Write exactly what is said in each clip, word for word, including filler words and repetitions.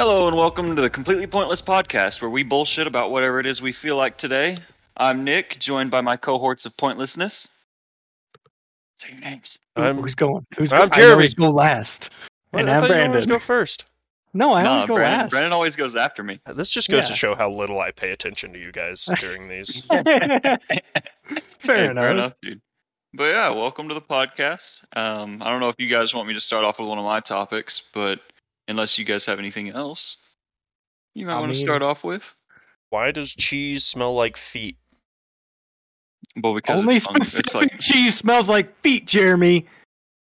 Hello and welcome to the Completely Pointless Podcast, where we bullshit about whatever it is we feel like today. I'm Nick, joined by my cohorts of pointlessness. Say your names. I'm, who's going? Who's I'm going? Jeremy. I always go last. What? And I I'm Brandon. You always go first. No, I no, always go Brandon, last. Brandon always goes after me. This just goes yeah. to show how little I pay attention to you guys during these. fair, yeah, enough. fair enough, dude. But yeah, welcome to the podcast. Um, I don't know if you guys want me to start off with one of my topics, but unless you guys have anything else you might I want mean, to start off with. Why does cheese smell like feet? Well, because Only it's, it's like cheese smells like feet, Jeremy.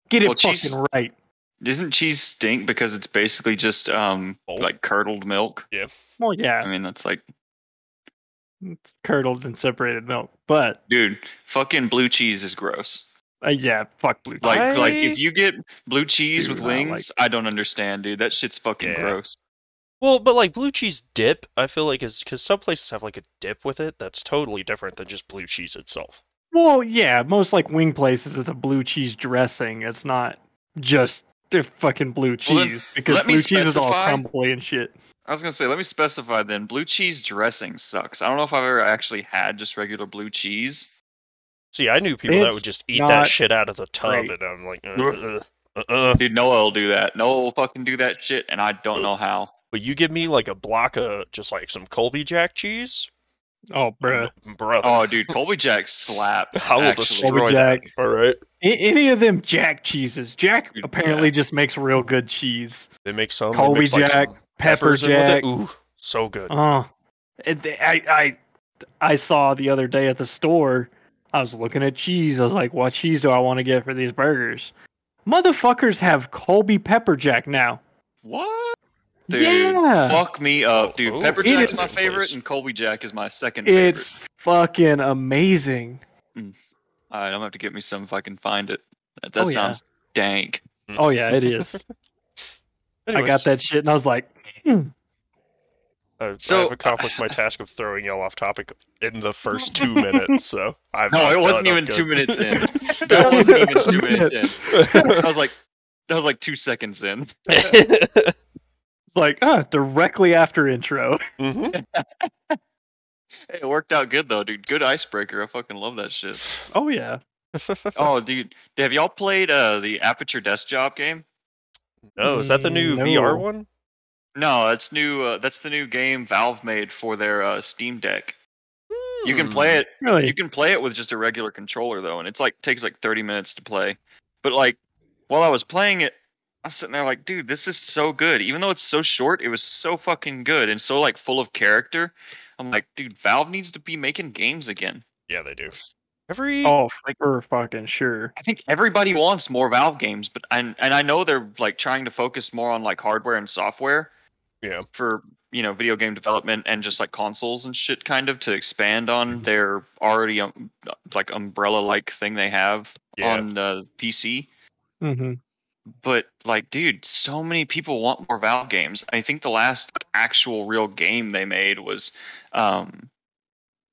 Get well, it fucking cheese, right. Doesn't cheese stink because it's basically just um oh. like curdled milk? Yeah. Well, yeah. I mean, that's like it's curdled and separated milk, but dude, fucking blue cheese is gross. Uh, yeah, fuck blue cheese. Like, I... like if you get blue cheese dude, with wings, I, like I don't understand, dude. That shit's fucking yeah. gross. Well, but like blue cheese dip, I feel like is because some places have like a dip with it that's totally different than just blue cheese itself. Well, yeah, most like wing places, it's a blue cheese dressing. It's not just fucking blue cheese well, then, because blue specify... cheese is all crumbly and shit. I was gonna say, let me specify then. Blue cheese dressing sucks. I don't know if I've ever actually had just regular blue cheese. See, I knew people it's that would just eat that shit out of the tub, great. and I'm like, uh, uh, uh. Dude, Noah will do that. Noah will fucking do that shit, and I don't uh, know how. But you give me, like, a block of just, like, some Colby Jack cheese? Oh, bruh. Brother. Oh, dude, Colby Jack slaps. I will actually. destroy Colby Jack. That. All right. Any of them Jack cheeses. Jack dude, apparently yeah. just makes real good cheese. They make some. Colby makes, Jack, like, some Pepper Jack. Ooh, so good. Oh, it, I, I, I saw the other day at the store... I was looking at cheese. I was like, what cheese do I want to get for these burgers? Motherfuckers have Colby Pepper Jack now. What? Dude, yeah. fuck me up, dude. Oh, Pepper Jack is my favorite, place. and Colby Jack is my second favorite. It's fucking amazing. Mm. All right, I'm going to have to get me some if I can find it. That, that oh, sounds yeah. dank. Oh, yeah, it is. I got that shit, and I was like, hmm. I've, so, I've accomplished my task of throwing y'all off topic in the first two minutes, so I've No, it wasn't even good. two minutes in. That wasn't even two minutes in. I was like, that was like two seconds in. It's like, ah, directly after intro. Mm-hmm. Hey, it worked out good, though, dude. Good icebreaker. I fucking love that shit. Oh, yeah. Oh, dude. Have y'all played uh, the Aperture Desk Job game? No, is that the new no. V R one? No, that's new. Uh, that's the new game Valve made for their uh, Steam Deck. Hmm, you can play it. Really? You can play it with just a regular controller though, and it's like takes like thirty minutes to play. But like while I was playing it, I was sitting there like, dude, this is so good. Even though it's so short, it was so fucking good and so like full of character. I'm like, dude, Valve needs to be making games again. Yeah, they do. Every oh, for fucking sure. I think everybody wants more Valve games, but and and I know they're like trying to focus more on like hardware and software. Yeah, for you know, video game development and just like consoles and shit, kind of to expand on their already um, like umbrella-like thing they have yeah. on the uh, P C. Mm-hmm. But like, dude, so many people want more Valve games. I think the last actual real game they made was, um,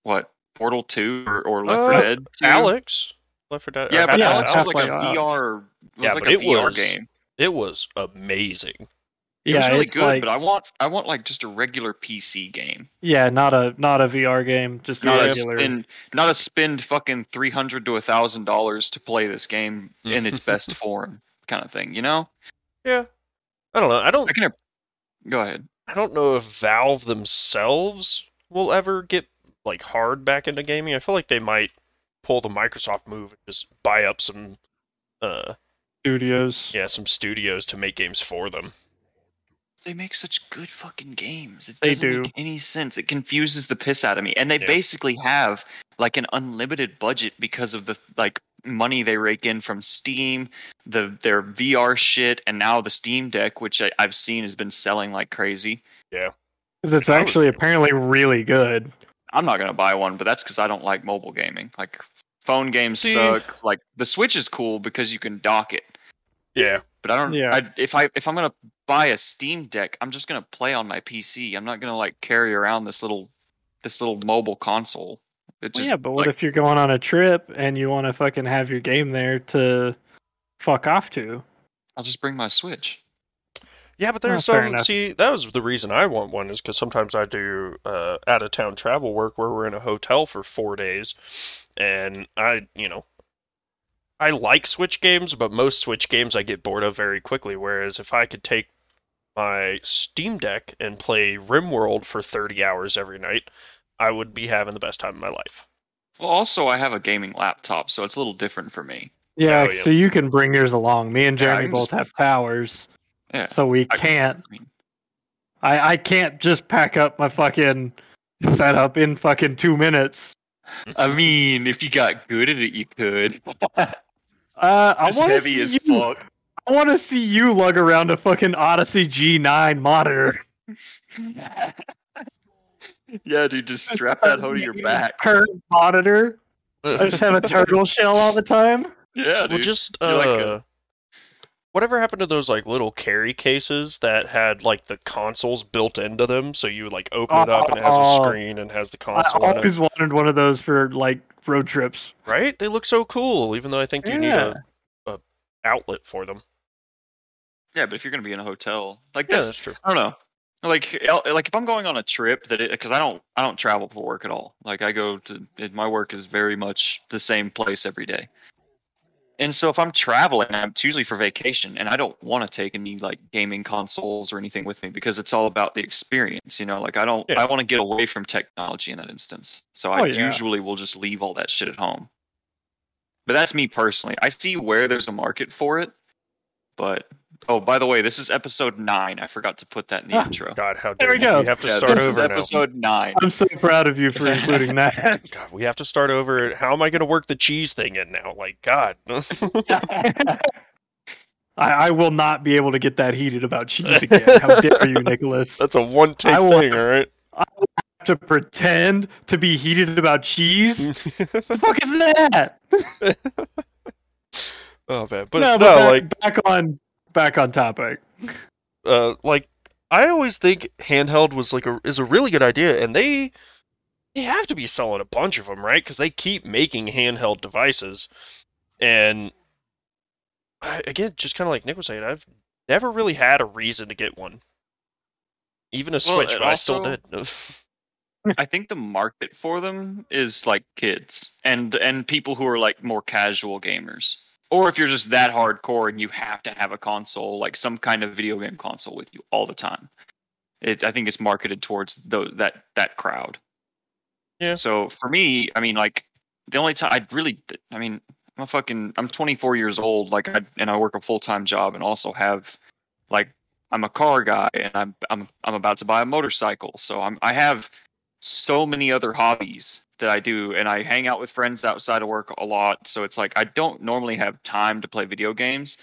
what Portal two or, or Left four uh, Dead. Alyx, Left four Dead. Yeah, but Alyx was like a V R. It was yeah, like but a it V R was, game. It was amazing. It yeah, was really it's good, like, but I want I want like just a regular P C game. Yeah, not a not a V R game, just not a regular. Spend, not a spend fucking three hundred to a thousand dollars to play this game in its best form, kind of thing, you know? Yeah, I don't know. I don't. I can, go ahead. I don't know if Valve themselves will ever get like hard back into gaming. I feel like they might pull the Microsoft move and just buy up some uh, studios. Yeah, some studios to make games for them. They make such good fucking games. It doesn't they do. make any sense. It confuses the piss out of me. And they yeah. basically have like an unlimited budget because of the like money they rake in from Steam, the their V R shit, and now the Steam Deck, which I, I've seen has been selling like crazy. Yeah. Because it's and actually was, apparently really good. I'm not going to buy one, but that's because I don't like mobile gaming. Like phone games See? suck. Like the Switch is cool because you can dock it. Yeah. But I don't. Yeah. I, if I if I'm gonna buy a Steam Deck, I'm just gonna play on my P C. I'm not gonna like carry around this little this little mobile console. It just, well, yeah, but what like, if you're going on a trip and you want to fucking have your game there to fuck off to? I'll just bring my Switch. Yeah, but there's oh, some. See, that was the reason I want one, is because sometimes I do uh, out of town travel work where we're in a hotel for four days, and I, you know, I like Switch games, but most Switch games I get bored of very quickly. Whereas if I could take my Steam Deck and play RimWorld for thirty hours every night, I would be having the best time of my life. Well, also I have a gaming laptop, so it's a little different for me. Yeah, oh, yeah. So you can bring yours along. Me and Jeremy yeah, both just... have towers. Yeah, so we can't. I, mean, I I can't just pack up my fucking setup in fucking two minutes. I mean, if you got good at it, you could. uh, I want to see as you. Fuck. I want to see you lug around a fucking Odyssey G nine monitor. Yeah, dude, just strap that hoe to your back. Curved monitor. I just have a turtle shell all the time. Yeah, dude. Well, just uh. Like a... Whatever happened to those like little carry cases that had like the consoles built into them, so you like open it up and it has a screen and has the console in it? I always wanted one of those for like road trips. Right? They look so cool, even though I think you yeah. need a, a outlet for them. Yeah, but if you're going to be in a hotel, like yeah, that's true. I don't know. Like, like if I'm going on a trip that, because I don't, I don't travel for work at all. Like I go to my work is very much the same place every day. And so if I'm traveling, I'm usually for vacation, and I don't want to take any like gaming consoles or anything with me because it's all about the experience, you know. Like I don't, yeah. I want to get away from technology in that instance. So oh, I yeah. usually will just leave all that shit at home. But that's me personally. I see where there's a market for it. But oh, by the way, this is episode nine. I forgot to put that in the oh, intro. God, how dare there we go. We have to yeah, start this over is episode now. nine. I'm so proud of you for including that. God, we have to start over. How am I going to work the cheese thing in now? Like, God. I, I will not be able to get that heated about cheese again. How dare you, Nicholas? That's a one-take I will, thing, all right? I will have to pretend to be heated about cheese? What the fuck is that? Oh man, but no, but no back, like back on back on topic. Uh, like I always think handheld was like a is a really good idea, and they they have to be selling a bunch of them, right? Because they keep making handheld devices, and I, again, just kind of like Nick was saying, I've never really had a reason to get one, even a Switch, well, but also, I still did. I think the market for them is like kids and and people who are like more casual gamers. Or if you're just that hardcore and you have to have a console, like some kind of video game console with you all the time. It, I think it's marketed towards those, that that crowd. Yeah. So for me, I mean, like, the only time I'd really, I mean, I'm a fucking, I'm twenty-four years old, like, I, and I work a full-time job and also have, like, I'm a car guy and I'm I'm I'm about to buy a motorcycle. So I'm I have so many other hobbies that I do, and I hang out with friends outside of work a lot, so it's like I don't normally have time to play video games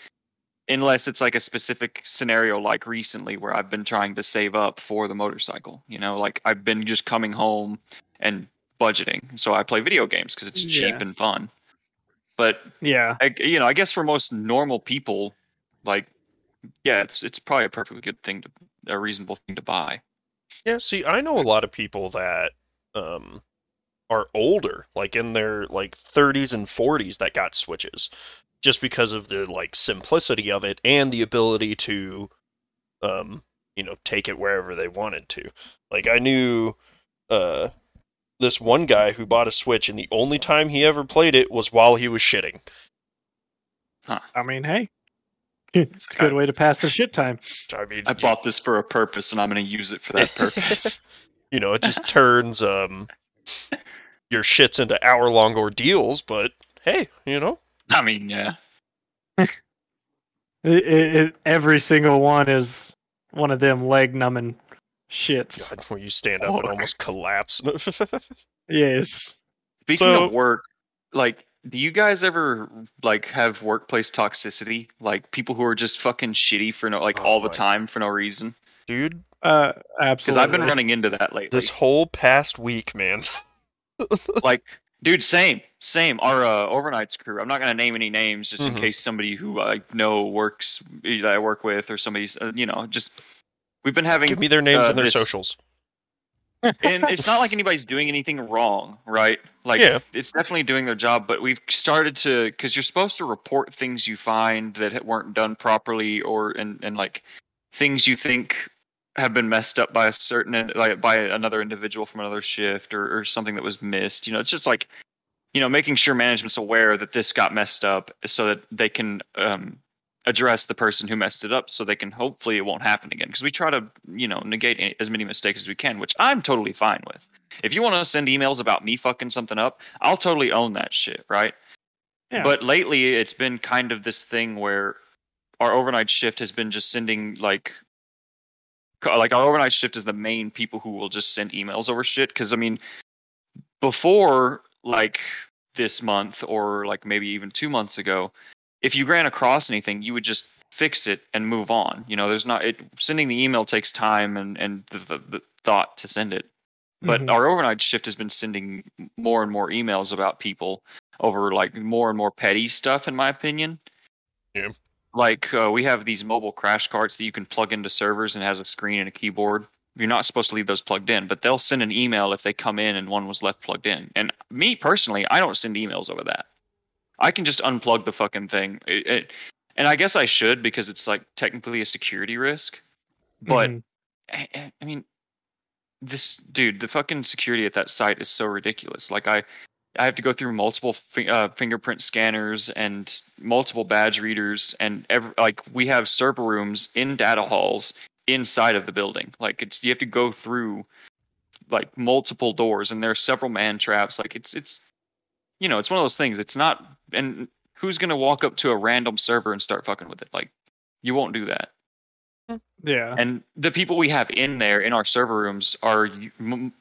unless it's like a specific scenario like recently where I've been trying to save up for the motorcycle, you know, like I've been just coming home and budgeting, so I play video games because it's cheap yeah. and fun. But yeah, I, you know, I guess for most normal people, like, yeah, it's it's probably a perfectly good thing to, a reasonable thing to buy. Yeah, see, I know a lot of people that um are older, like in their like thirties and forties, that got Switches just because of the like simplicity of it and the ability to um you know, take it wherever they wanted to. Like I knew uh this one guy who bought a Switch and the only time he ever played it was while he was shitting. Huh. I mean, hey, it's a good way to pass the shit time. I mean, I you, bought this for a purpose, and I'm going to use it for that purpose. You know, it just turns um, your shits into hour-long ordeals, but hey, you know? I mean, yeah. it, it, it, every single one is one of them leg-numbing shits. God, where you stand up oh. and almost collapse. Yes. Speaking so, of work, like... do you guys ever, like, have workplace toxicity? Like, people who are just fucking shitty for no, like, oh all the time God. for no reason? Dude. Uh, absolutely. Because I've been running into that lately. This whole past week, man. Like, dude, same. Same. Our uh, overnights crew. I'm not going to name any names just mm-hmm. in case somebody who I know works, that I work with, or somebody's, uh, you know, just, we've been having. Give me their names uh, and their this, socials. And it's not like anybody's doing anything wrong, right? Like, yeah. It's definitely doing their job, but we've started to, because you're supposed to report things you find that weren't done properly, or, and, and like, things you think have been messed up by a certain, like, by another individual from another shift, or, or something that was missed. You know, it's just like, you know, making sure management's aware that this got messed up so that they can um, address the person who messed it up, so they can, hopefully it won't happen again. Because we try to, you know, negate as many mistakes as we can, which I'm totally fine with. If you want to send emails about me fucking something up, I'll totally own that shit, right? Yeah. But lately it's been kind of this thing where our overnight shift has been just sending, like, like our overnight shift is the main people who will just send emails over shit. Because, I mean, before, like, this month, or like maybe even two months ago, if you ran across anything, you would just fix it and move on. You know, there's not it, sending the email takes time and and the, the, the thought to send it. But mm-hmm. our overnight shift has been sending more and more emails about people over, like, more and more petty stuff, in my opinion. Yeah. Like, uh, we have these mobile crash carts that you can plug into servers, and it has a screen and a keyboard. You're not supposed to leave those plugged in, but they'll send an email if they come in and one was left plugged in. And me personally, I don't send emails over that. I can just unplug the fucking thing. It, it, and I guess I should, because it's, like, technically a security risk. But, mm. I, I mean, this dude, the fucking security at that site is so ridiculous. Like, I, I have to go through multiple fi- uh, fingerprint scanners and multiple badge readers. And, every, like, we have server rooms in data halls inside of the building. Like, it's, you have to go through, like, multiple doors, and there are several man traps. Like, it's it's you know, it's one of those things. It's not, and who's gonna walk up to a random server and start fucking with it? Like, you won't do that. Yeah. And the people we have in there in our server rooms are,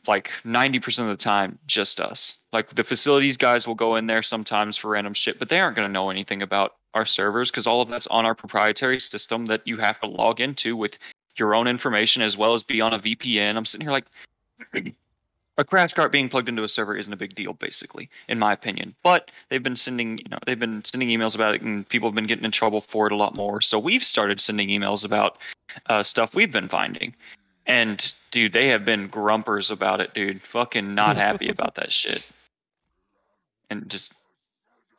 like, ninety percent of the time just us. Like, the facilities guys will go in there sometimes for random shit, but they aren't going to know anything about our servers, because all of that's on our proprietary system that you have to log into with your own information, as well as be on a V P N. I'm sitting here like, a crash cart being plugged into a server isn't a big deal, basically, in my opinion. But they've been sending, you know, they've been sending emails about it, and people have been getting in trouble for it a lot more. So we've started sending emails about uh, stuff we've been finding, and dude, they have been grumpers about it, dude. Fucking not happy about that shit, and just.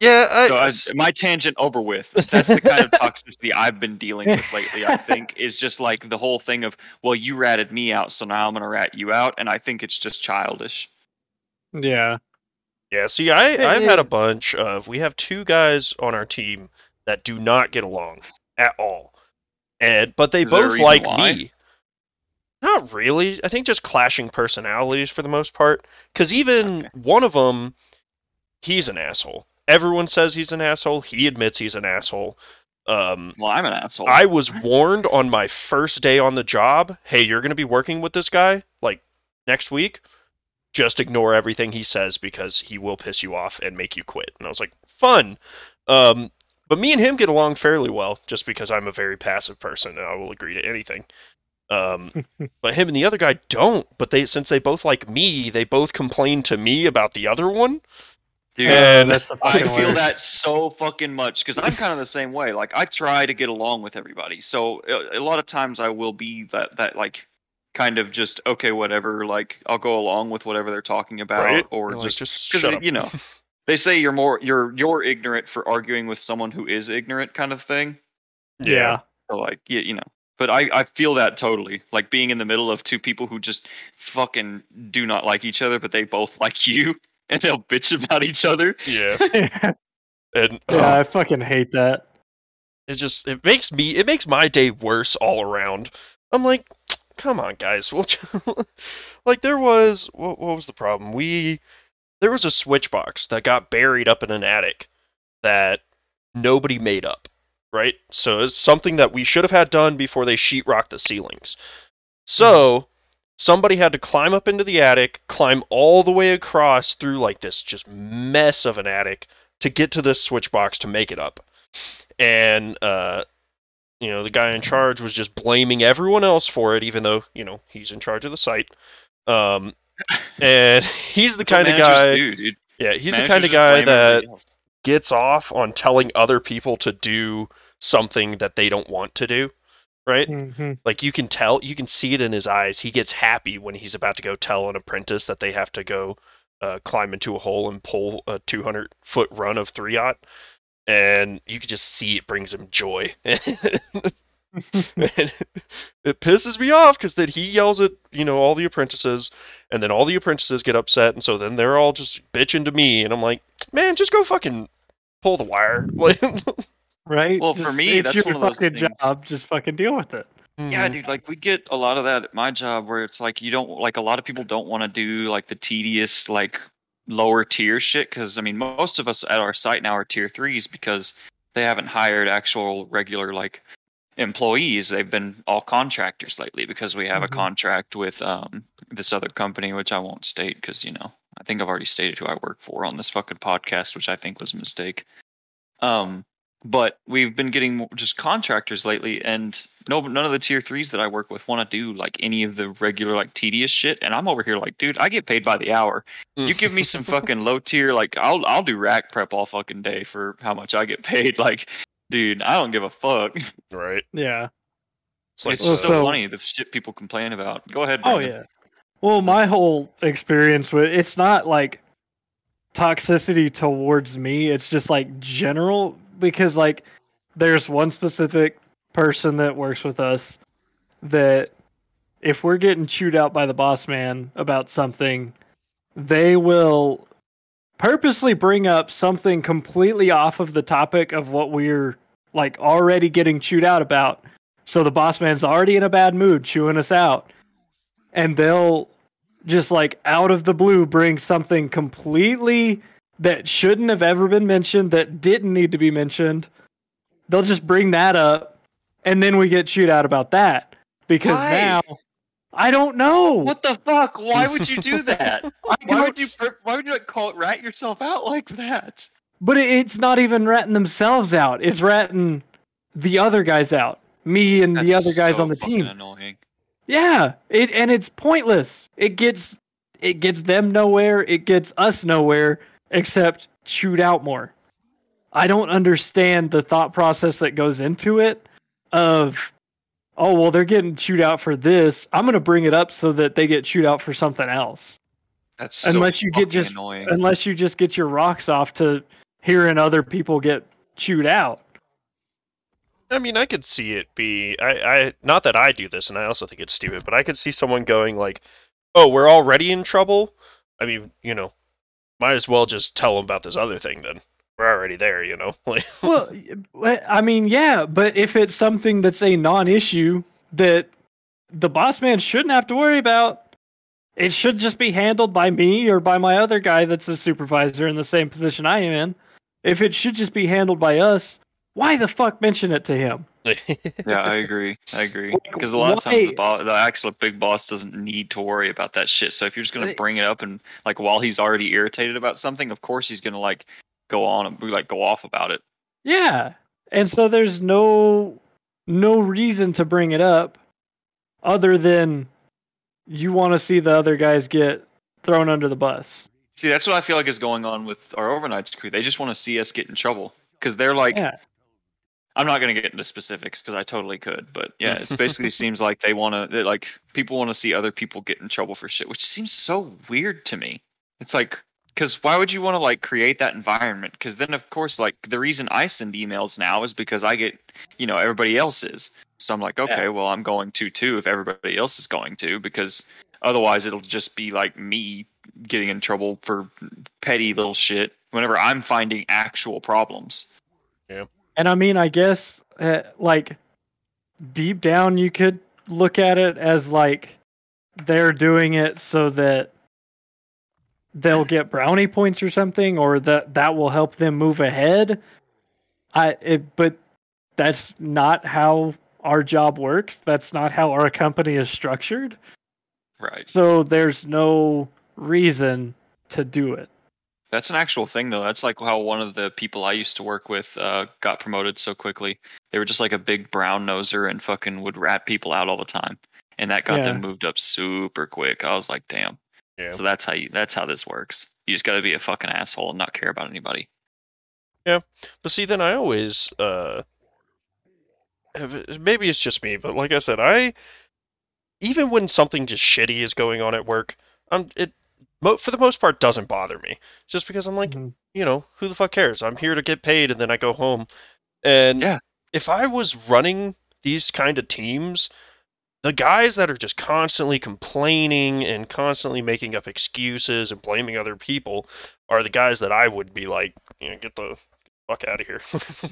Yeah, I, so I, my tangent over with. That's the kind of toxicity I've been dealing with lately, I think, is just like the whole thing of, well, you ratted me out, so now I'm going to rat you out, and I think it's just childish. Yeah. Yeah, see, I, I've had a bunch of... We have two guys on our team that do not get along at all, and but they both like why? me. Not really. I think just clashing personalities for the most part, because even okay. one of them, he's an asshole. Everyone says he's an asshole. He admits he's an asshole. Um, well, I'm an asshole. I was warned on my first day on the job, hey, you're going to be working with this guy, like, next week. Just ignore everything he says, because he will piss you off and make you quit. And I was like, fun. Um, but me and him get along fairly well, just because I'm a very passive person, and I will agree to anything. Um, but him and the other guy don't. But they, since they both like me, they both complain to me about the other one. Dude, Man, that's the I feel worst. that so fucking much, because I'm kind of the same way. Like, I try to get along with everybody, so a, a lot of times I will be that, that like, kind of just, okay, whatever, like, I'll go along with whatever they're talking about, right? or you're just, like, just shut up. You know, they say you're more, you're, you're ignorant for arguing with someone who is ignorant, kind of thing. Yeah. Or like, yeah, you know, but I, I feel that totally, like, being in the middle of two people who just fucking do not like each other, but they both like you. And they'll bitch about each other. Yeah. and, uh, yeah, I fucking hate that. It just, it makes me, it makes my day worse all around. I'm like, come on, guys. We'll like, there was, what, what was the problem? We, there was a switch box that got buried up in an attic that nobody made up, right? So it's something that we should have had done before they sheetrocked the ceilings. So... Mm. Somebody had to climb up into the attic, climb all the way across through, like, this just mess of an attic to get to this switch box to make it up. And, uh, you know, the guy in charge was just blaming everyone else for it, even though, you know, he's in charge of the site. Um, and he's the kind of guy... Do, dude. Yeah, he's managers the kind of guy that gets off on telling other people to do something that they don't want to do. Right? Mm-hmm. Like, you can tell, you can see it in his eyes. He gets happy when he's about to go tell an apprentice that they have to go uh, climb into a hole and pull a two hundred foot run of three-aught. And you can just see it brings him joy. And it pisses me off because then he yells at, you know, all the apprentices, and then all the apprentices get upset, and so then they're all just bitching to me, and I'm like, man, just go fucking pull the wire. Right? Well, just, for me, it's that's your one of those fucking things. Job. Just fucking deal with it. Yeah, dude, like, we get a lot of that at my job where it's like, you don't, like, a lot of people don't want to do, like, the tedious, like, lower tier shit, because, I mean, most of us at our site now are tier threes because they haven't hired actual regular, like, employees. They've been all contractors lately because we have mm-hmm. a contract with um this other company, which I won't state because, you know, I think I've already stated who I work for on this fucking podcast, which I think was a mistake. Um... But we've been getting just contractors lately, and no, none of the tier threes that I work with want to do like any of the regular like tedious shit. And I'm over here like, dude, I get paid by the hour. You give me some fucking low tier, like I'll I'll do rack prep all fucking day for how much I get paid. Like, dude, I don't give a fuck. Right? Yeah. It's like it's well, so, so funny the shit people complain about. Go ahead. Brandon. Oh yeah. Well, my whole experience with it's not like toxicity towards me. It's just like general. Because, like, there's one specific person that works with us that if we're getting chewed out by the boss man about something, they will purposely bring up something completely off of the topic of what we're, like, already getting chewed out about. So the boss man's already in a bad mood chewing us out. And they'll just, like, out of the blue bring something completely that shouldn't have ever been mentioned, that didn't need to be mentioned. They'll just bring that up, and then we get chewed out about that. Because Why? Now, I don't know. What the fuck? Why would you do that? why would you? Why would you like call it rat yourself out like that? But it's not even ratting themselves out. It's ratting the other guys out. Me and That's the other guys so on the fucking team. Annoying. Yeah, it and it's pointless. It gets it gets them nowhere. It gets us nowhere. Except chewed out more. I don't understand the thought process that goes into it of, oh, well, they're getting chewed out for this. I'm going to bring it up so that they get chewed out for something else. That's so unless you get just annoying. Unless you just get your rocks off to hearing other people get chewed out. I mean, I could see it be, I, I not that I do this, and I also think it's stupid, but I could see someone going like, oh, we're already in trouble. I mean, you know, might as well just tell them about this other thing, then. We're already there, you know? Well, I mean, yeah, but if it's something that's a non-issue that the boss man shouldn't have to worry about, it should just be handled by me or by my other guy that's a supervisor in the same position I am in. If it should just be handled by us, why the fuck mention it to him? Yeah, I agree. I agree. Because a lot of times the, boss, the actual big boss doesn't need to worry about that shit. So if you're just going to bring it up and, like, while he's already irritated about something, of course he's going to, like, go on and, like, go off about it. Yeah. And so there's no no reason to bring it up other than you want to see the other guys get thrown under the bus. See, that's what I feel like is going on with our overnights crew. They just want to see us get in trouble. Because they're like... Yeah. I'm not going to get into specifics because I totally could, but yeah, it basically seems like they want to, like, people want to see other people get in trouble for shit, which seems so weird to me. It's like, because why would you want to, like, create that environment? Because then, of course, like, the reason I send emails now is because I get, you know, everybody else is. So I'm like, okay, yeah. Well, I'm going to too if everybody else is going to, because otherwise it'll just be like me getting in trouble for petty little shit whenever I'm finding actual problems. Yeah. And I mean, I guess, uh, like, deep down you could look at it as, like, they're doing it so that they'll get brownie points or something, or that that will help them move ahead. I, it, but that's not how our job works. That's not how our company is structured. Right. So there's no reason to do it. That's an actual thing, though. That's like how one of the people I used to work with uh, got promoted so quickly. They were just like a big brown noser and fucking would rat people out all the time. And that got yeah. them moved up super quick. I was like, damn. Yeah. So that's how you, that's how this works. You just got to be a fucking asshole and not care about anybody. Yeah. But see, then I always... Uh, have, maybe it's just me, but like I said, I... Even when something just shitty is going on at work, I'm... It, for the most part, doesn't bother me. Just because I'm like, mm-hmm. you know, who the fuck cares? I'm here to get paid, and then I go home. And yeah. if I was running these kind of teams, the guys that are just constantly complaining and constantly making up excuses and blaming other people are the guys that I would be like, you know, get the fuck out of here.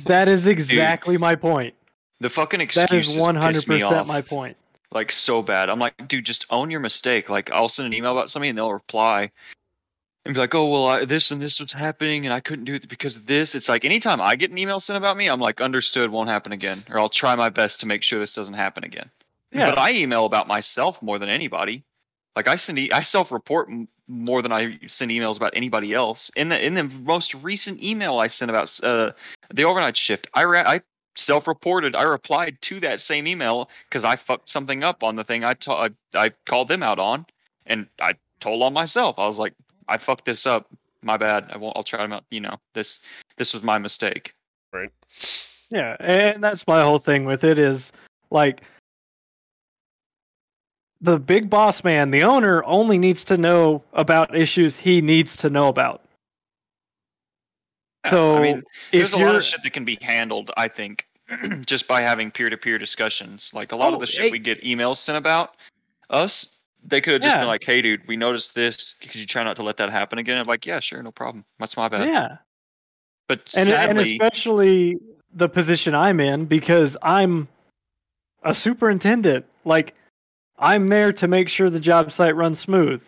That is exactly dude, my point. The fucking excuses piss me off. That is one hundred percent my point. Like, so bad. I'm like, dude, just own your mistake. Like, I'll send an email about something and they'll reply and be like, oh, well, I, this and this was happening and I couldn't do it because of this. It's like, anytime I get an email sent about me, I'm like, understood, won't happen again. Or I'll try my best to make sure this doesn't happen again. Yeah. But I email about myself more than anybody. Like, I send, e- I self-report m- more than I send emails about anybody else. In the in the most recent email I sent about uh, the overnight shift, I ra- I self-reported. I replied to that same email because I fucked something up on the thing I, ta- I I called them out on, and I told on myself. I was like, I fucked this up. My bad. I won't. I'll try them out. You know, this this was my mistake. Right. Yeah, and that's my whole thing with it is like. The big boss man, the owner, only needs to know about issues he needs to know about. Yeah, so I mean, there's a lot of shit that can be handled, I think, just by having peer-to-peer discussions. Like a lot oh, of the shit hey, we get emails sent about us, they could have just yeah. been like, hey, dude, we noticed this. Could you try not to let that happen again? I'm like, yeah, sure, no problem. That's my bad. Yeah. But and, sadly, and especially the position I'm in because I'm a superintendent. Like, I'm there to make sure the job site runs smooth.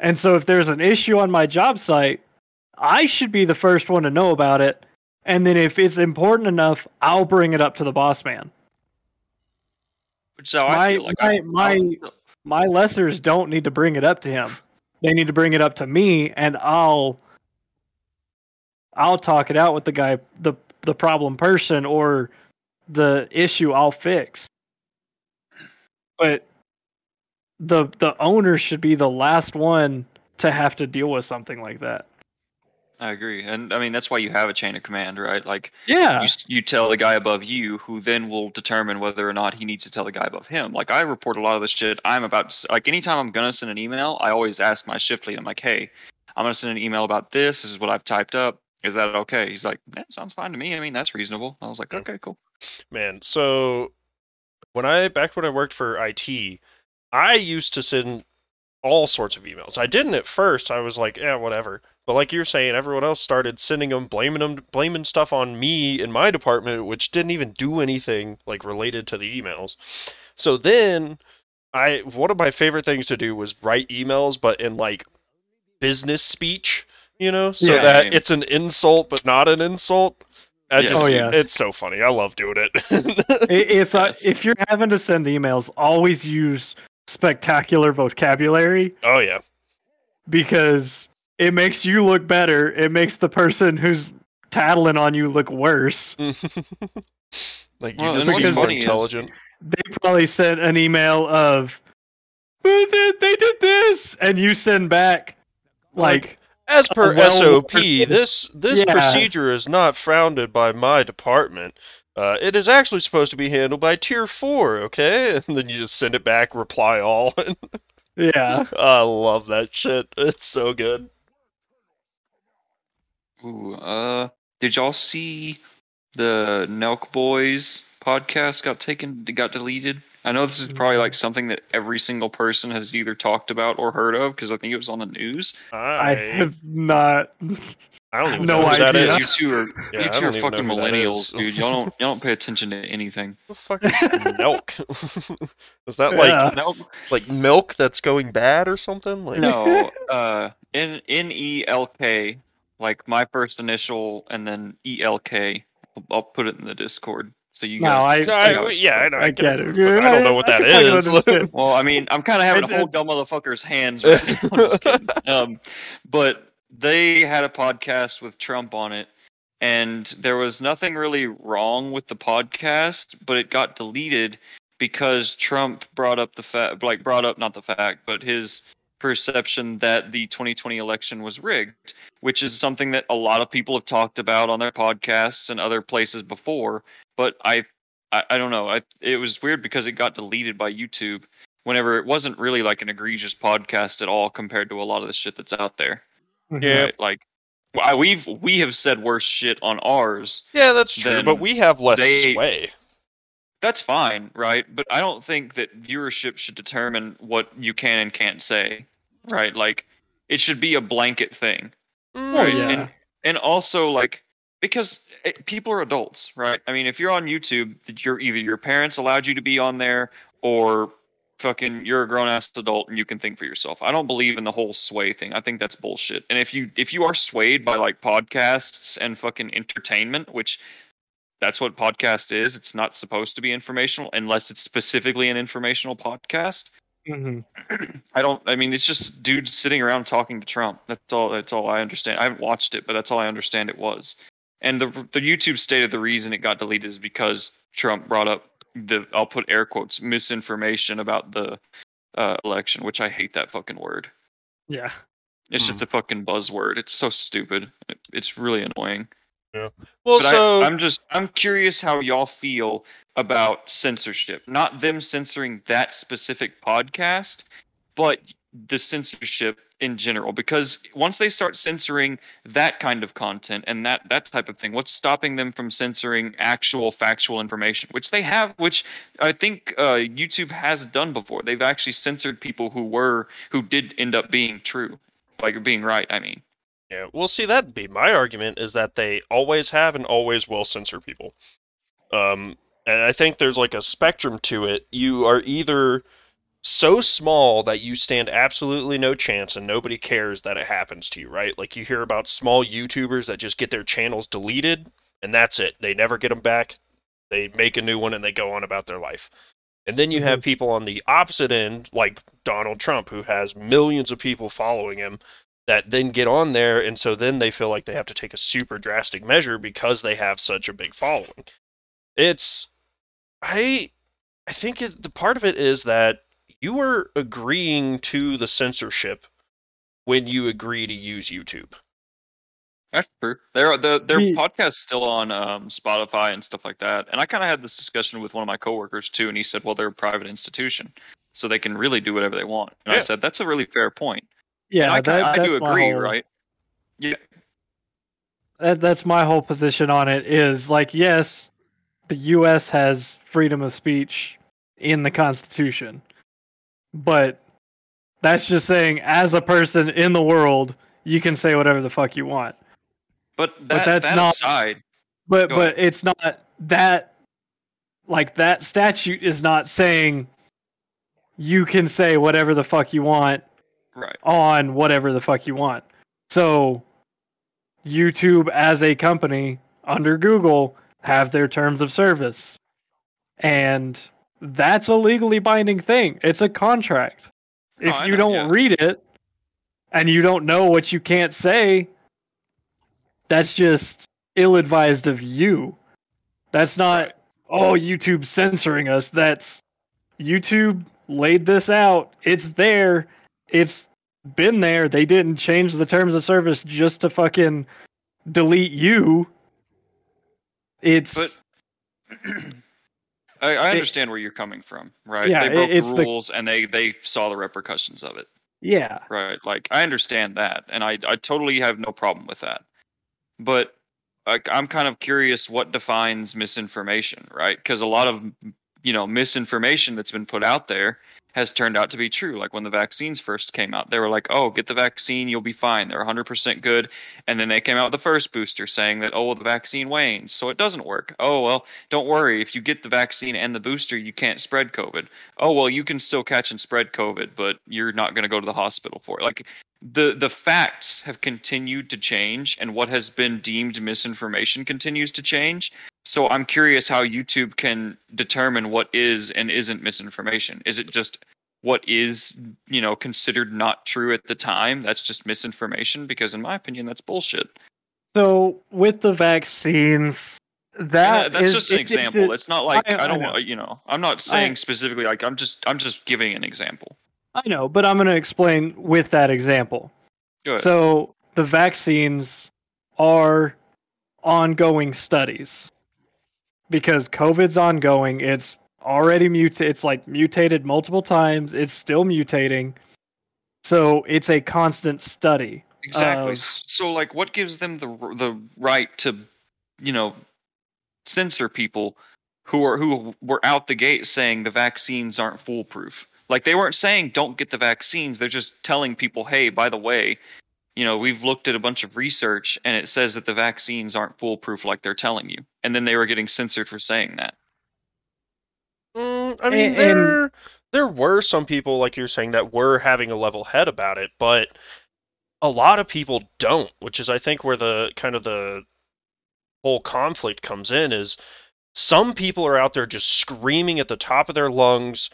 And so if there's an issue on my job site, I should be the first one to know about it. And then if it's important enough, I'll bring it up to the boss man. So my, I feel like my, I, my, I my lessers don't need to bring it up to him. They need to bring it up to me and I'll, I'll talk it out with the guy, the, the problem person or the issue I'll fix. But The the owner should be the last one to have to deal with something like that. I agree, and I mean that's why you have a chain of command, right? Like, yeah, you, you tell the guy above you, who then will determine whether or not he needs to tell the guy above him. Like, I report a lot of the shit I'm about. To, like, anytime I'm gonna send an email, I always ask my shift lead. I'm like, hey, I'm gonna send an email about this. This is what I've typed up. Is that okay? He's like, that sounds fine to me. I mean, that's reasonable. I was like, okay, cool. Man, so when I back when I worked for I T. I used to send all sorts of emails. I didn't at first. I was like, yeah, whatever. But like you're saying, everyone else started sending them, blaming them, blaming stuff on me in my department, which didn't even do anything like related to the emails. So then, I one of my favorite things to do was write emails, but in like business speech, you know, so yeah, that I mean, it's an insult but not an insult. I yes. just, oh, yeah. It's so funny. I love doing it. if uh, if you're having to send emails, always use spectacular vocabulary. Oh yeah, because it makes you look better. It makes the person who's tattling on you look worse. Like, you just seem more intelligent. They probably sent an email of they did, they did this, and you send back like, like as per well S O P, worded, this this yeah. procedure is not founded by my department. Uh, it is actually supposed to be handled by tier four, okay? And then you just send it back, reply all. Yeah. I love that shit. It's so good. Ooh, uh, did y'all see the Nelk Boys podcast got taken, got deleted? I know this is probably like something that every single person has either talked about or heard of, because I think it was on the news. I, I have not... I don't even no know who that is. You two are, yeah, you two are fucking millennials, dude. Y'all don't, y'all don't pay attention to anything. What the fuck is Nelk? Is that like yeah. Nelk, like milk that's going bad or something? Like no, uh, N N E L K, like my first initial, and then E L K. I'll, I'll put it in the Discord so you no, guys. No, I, I yeah, I, know, I, I get it. it I don't know what I that is. Well, I mean, I'm kind of having a whole dumb motherfucker's hands right now. I'm just kidding. Um, but. They had a podcast with Trump on it, and there was nothing really wrong with the podcast, but it got deleted because Trump brought up the fact, like brought up not the fact, but his perception that the twenty twenty election was rigged, which is something that a lot of people have talked about on their podcasts and other places before. But I, I, I don't know. I, it was weird because it got deleted by YouTube whenever it wasn't really like an egregious podcast at all compared to a lot of the shit that's out there. Yeah, right? Like we've we have said worse shit on ours. Yeah, that's true. But we have less they, sway. that's fine, right? But I don't think that viewership should determine what you can and can't say, right? Like, it should be a blanket thing. Mm, right? Yeah. And, and also, like, because it, people are adults, right? I mean, if you're on YouTube, you're, either your parents allowed you to be on there, or fucking you're a grown-ass adult and you can think for yourself. I don't believe in the whole sway thing. I think that's bullshit. And if you if you are swayed by, like, podcasts and fucking entertainment, which... that's what podcast is. It's not supposed to be informational unless it's specifically an informational podcast. Mm-hmm. I don't, I mean, it's just dudes sitting around talking to Trump. That's all, that's all I understand. I haven't watched it, but that's all I understand it was. And the the YouTube stated the reason it got deleted is because Trump brought up the, I'll put air quotes, misinformation about the uh, election, which I hate that fucking word. Yeah. It's mm. just a fucking buzzword. It's so stupid. It, it's really annoying. Yeah. Well, but so I, I'm just I'm curious how y'all feel about censorship. Not them censoring that specific podcast, but the censorship in general. Because once they start censoring that kind of content and that, that type of thing, what's stopping them from censoring actual factual information, which they have, which I think uh, YouTube has done before. They've actually censored people who were who did end up being true, like being right. I mean. Yeah, well, see, that'd be my argument, is that they always have and always will censor people. Um, and I think there's, like, a spectrum to it. You are either so small that you stand absolutely no chance and nobody cares that it happens to you, right? Like, you hear about small YouTubers that just get their channels deleted, and that's it. They never get them back. They make a new one, and they go on about their life. And then you have people on the opposite end, like Donald Trump, who has millions of people following him, that then get on there, and so then they feel like they have to take a super drastic measure because they have such a big following. It's, I, I think it, the part of it is that you are agreeing to the censorship when you agree to use YouTube. That's true. Their the, their yeah. podcast's still on um, Spotify and stuff like that, and I kind of had this discussion with one of my coworkers too, and he said, well, they're a private institution, so they can really do whatever they want. And yeah. I said, that's a really fair point. Yeah, I, that, I that's do agree, whole, right? Yeah. That, that's my whole position on it is, like, yes, the U S has freedom of speech in the Constitution. But that's just saying, as a person in the world, you can say whatever the fuck you want. But, that, but that's that not... Aside, but but ahead. It's not that... Like, that statute is not saying you can say whatever the fuck you want Right. on whatever the fuck you want. So YouTube as a company under Google have their terms of service. And that's a legally binding thing. It's a contract. If oh, you know, don't yeah. read it and you don't know what you can't say, that's just ill-advised of you. That's not, right. oh, YouTube censoring us. That's YouTube laid this out. It's there. It's been there. They didn't change the terms of service just to fucking delete you. It's. But I, I understand it, where you're coming from, right? Yeah, they broke it, the rules the, and they, they saw the repercussions of it. Yeah. Right. Like, I understand that. And I, I totally have no problem with that. But I, I'm kind of curious what defines misinformation, right? Because a lot of, you know, misinformation that's been put out there has turned out to be true. Like when the vaccines first came out, they were like, oh, get the vaccine, you'll be fine. They're one hundred percent good. And then they came out with the first booster saying that, oh, well, the vaccine wanes, so it doesn't work. Oh, well, don't worry. If you get the vaccine and the booster, you can't spread COVID. Oh, well, you can still catch and spread COVID, but you're not going to go to the hospital for it. Like the, the facts have continued to change, and what has been deemed misinformation continues to change. So I'm curious how YouTube can determine what is and isn't misinformation. Is it just what is, you know, considered not true at the time? That's just misinformation, because in my opinion, that's bullshit. So with the vaccines, that yeah, that's is, just an it, example. It's, it, it's not like I, I don't, I know. you know, I'm not saying I, specifically. Like I'm just, I'm just giving an example. I know, but I'm going to explain with that example. Good. So the vaccines are ongoing studies. Because COVID's ongoing, it's already mutated, it's like mutated multiple times, it's still mutating, so it's a constant study. Exactly. Of, so, like, what gives them the the right to, you know, censor people who are who were out the gate saying the vaccines aren't foolproof. Like, they weren't saying don't get the vaccines. They're just telling people, hey, by the way, you know, we've looked at a bunch of research and it says that the vaccines aren't foolproof like they're telling you. And then they were getting censored for saying that. Mm, I mean, and, there and... there were some people, like you're saying, that were having a level head about it, but a lot of people don't, which is, I think, where the kind of the whole conflict comes in, is some people are out there just screaming at the top of their lungs,